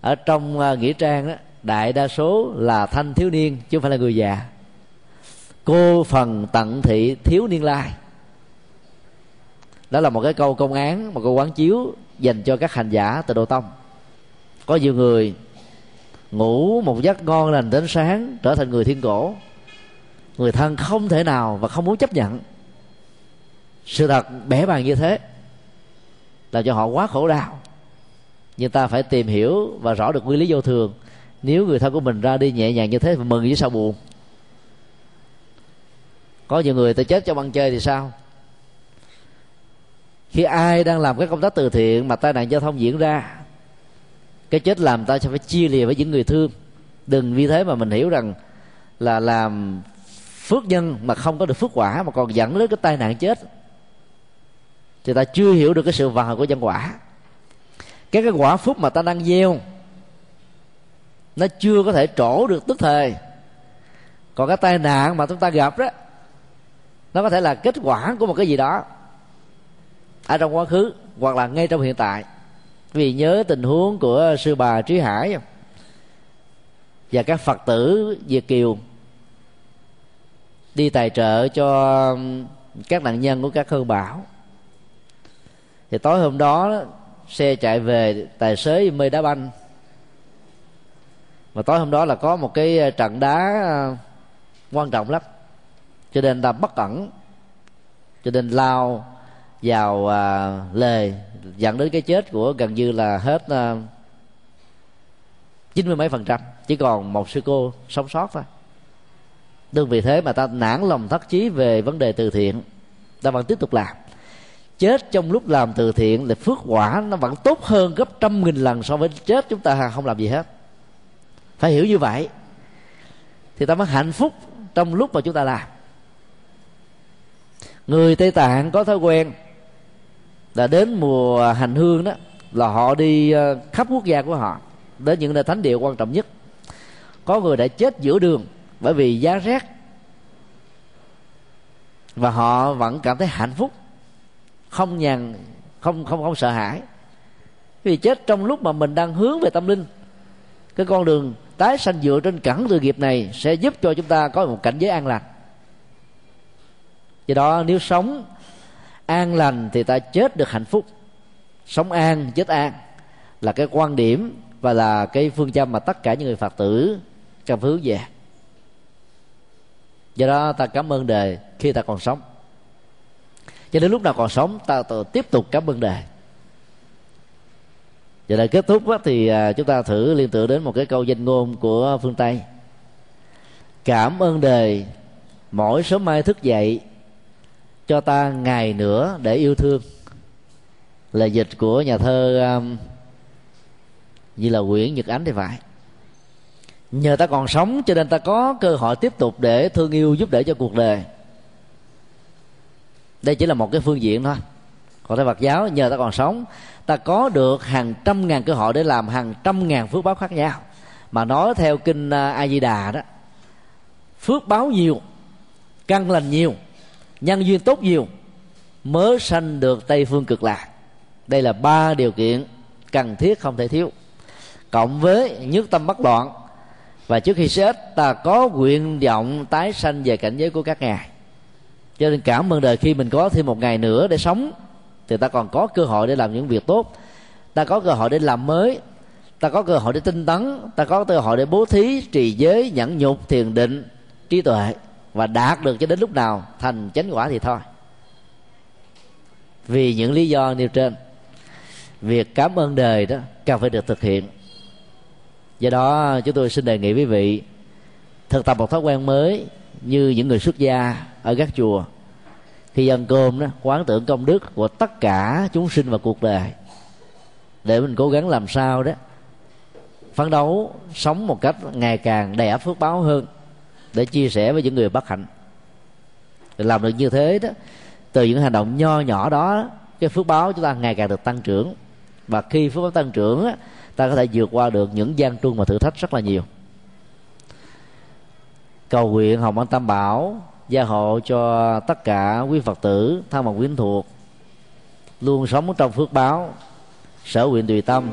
ở trong nghĩa trang đó, đại đa số là thanh thiếu niên chứ không phải là người già. Cô phần tận thị thiếu niên lai, đó là một cái câu công án, một câu quán chiếu dành cho các hành giả Tịnh Độ Tông. Có nhiều người ngủ một giấc ngon lành đến sáng trở thành người thiên cổ. Người thân không thể nào và không muốn chấp nhận sự thật bẽ bàng như thế, làm cho họ quá khổ đau. Nhưng ta phải tìm hiểu và rõ được nguyên lý vô thường. Nếu người thân của mình ra đi nhẹ nhàng như thế, mừng với sao buồn. Có nhiều người ta chết trong ăn chơi thì sao? Khi ai đang làm cái công tác từ thiện mà tai nạn giao thông diễn ra, cái chết làm ta sẽ phải chia lìa với những người thương. Đừng vì thế mà mình hiểu rằng là làm phước nhân mà không có được phước quả, mà còn dẫn đến cái tai nạn chết. Thì ta chưa hiểu được cái sự vận hành của nhân quả. Các cái quả phúc mà ta đang gieo nó chưa có thể trổ được tức thời. Còn cái tai nạn mà chúng ta gặp đó, nó có thể là kết quả của một cái gì đó ở trong quá khứ hoặc là ngay trong hiện tại. Vì nhớ tình huống của sư bà Trí Hải và các Phật tử Việt Kiều đi tài trợ cho các nạn nhân của các cơn bão, thì tối hôm đó xe chạy về, tài xế mê đá banh. Mà tối hôm đó là có một cái trận đá quan trọng lắm, cho nên ta bất cẩn, cho nên lao vào à, lề dẫn đến cái chết của gần như là hết chín mươi mấy phần trăm, chỉ còn một sư cô sống sót thôi. Đương vì thế mà ta nản lòng thất chí về vấn đề từ thiện, ta vẫn tiếp tục làm. Chết trong lúc làm từ thiện là phước quả nó vẫn tốt hơn gấp trăm nghìn lần so với chết chúng ta không làm gì hết. Phải hiểu như vậy thì ta mới hạnh phúc trong lúc mà chúng ta làm. Người Tây Tạng có thói quen là đến mùa hành hương đó là họ đi khắp quốc gia của họ, đến những nơi thánh địa quan trọng nhất. Có người đã chết giữa đường bởi vì giá rét, và họ vẫn cảm thấy hạnh phúc, không nhàn không không không sợ hãi, vì chết trong lúc mà mình đang hướng về tâm linh. Cái con đường tái sanh dựa trên cẳng từ nghiệp này sẽ giúp cho chúng ta có một cảnh giới an lành. Do đó nếu sống an lành thì ta chết được hạnh phúc. Sống an, chết an là cái quan điểm và là cái phương châm mà tất cả những người Phật tử cần hướng về. Do đó ta cảm ơn đời khi ta còn sống, cho đến lúc nào còn sống ta tiếp tục cảm ơn đời. Vậy là kết thúc thì chúng ta thử liên tưởng đến một cái câu danh ngôn của phương Tây: cảm ơn đời mỗi sớm mai thức dậy, cho ta ngày nữa để yêu thương. Là dịch của nhà thơ như là Nguyễn Nhật Ánh thì phải. Nhờ ta còn sống cho nên ta có cơ hội tiếp tục để thương yêu, giúp đỡ cho cuộc đời. Đây chỉ là một cái phương diện thôi. Còn theo Phật giáo, nhờ ta còn sống, ta có được hàng trăm ngàn cơ hội để làm hàng trăm ngàn phước báo khác nhau. Mà nói theo kinh A Di Đà đó, phước báo nhiều, căn lành nhiều, nhân duyên tốt nhiều, mới sanh được Tây Phương Cực Lạc. Đây là ba điều kiện cần thiết không thể thiếu, cộng với nhất tâm bất loạn, và trước khi chết ta có nguyện vọng tái sanh về cảnh giới của các ngài. Cho nên cảm ơn đời khi mình có thêm một ngày nữa để sống thì ta còn có cơ hội để làm những việc tốt, ta có cơ hội để làm mới, ta có cơ hội để tinh tấn, ta có cơ hội để bố thí, trì giới, nhẫn nhục, thiền định, trí tuệ, và đạt được cho đến lúc nào thành chánh quả thì thôi. Vì những lý do nêu trên, việc cảm ơn đời đó cần phải được thực hiện. Do đó chúng tôi xin đề nghị quý vị thực tập một thói quen mới như những người xuất gia ở các chùa, khi ăn cơm đó quán tưởng công đức của tất cả chúng sinh và cuộc đời, để mình cố gắng làm sao đó phấn đấu sống một cách ngày càng đầy ắp phước báo hơn, để chia sẻ với những người bất hạnh. Để làm được như thế đó, từ những hành động nho nhỏ đó, cái phước báo chúng ta ngày càng được tăng trưởng. Và khi phước báo tăng trưởng đó, ta có thể vượt qua được những gian truân và thử thách rất là nhiều. Cầu nguyện Hồng Ân Tam Bảo gia hộ cho tất cả quý Phật tử thân bằng quyến thuộc luôn sống trong phước báo, sở nguyện tùy tâm.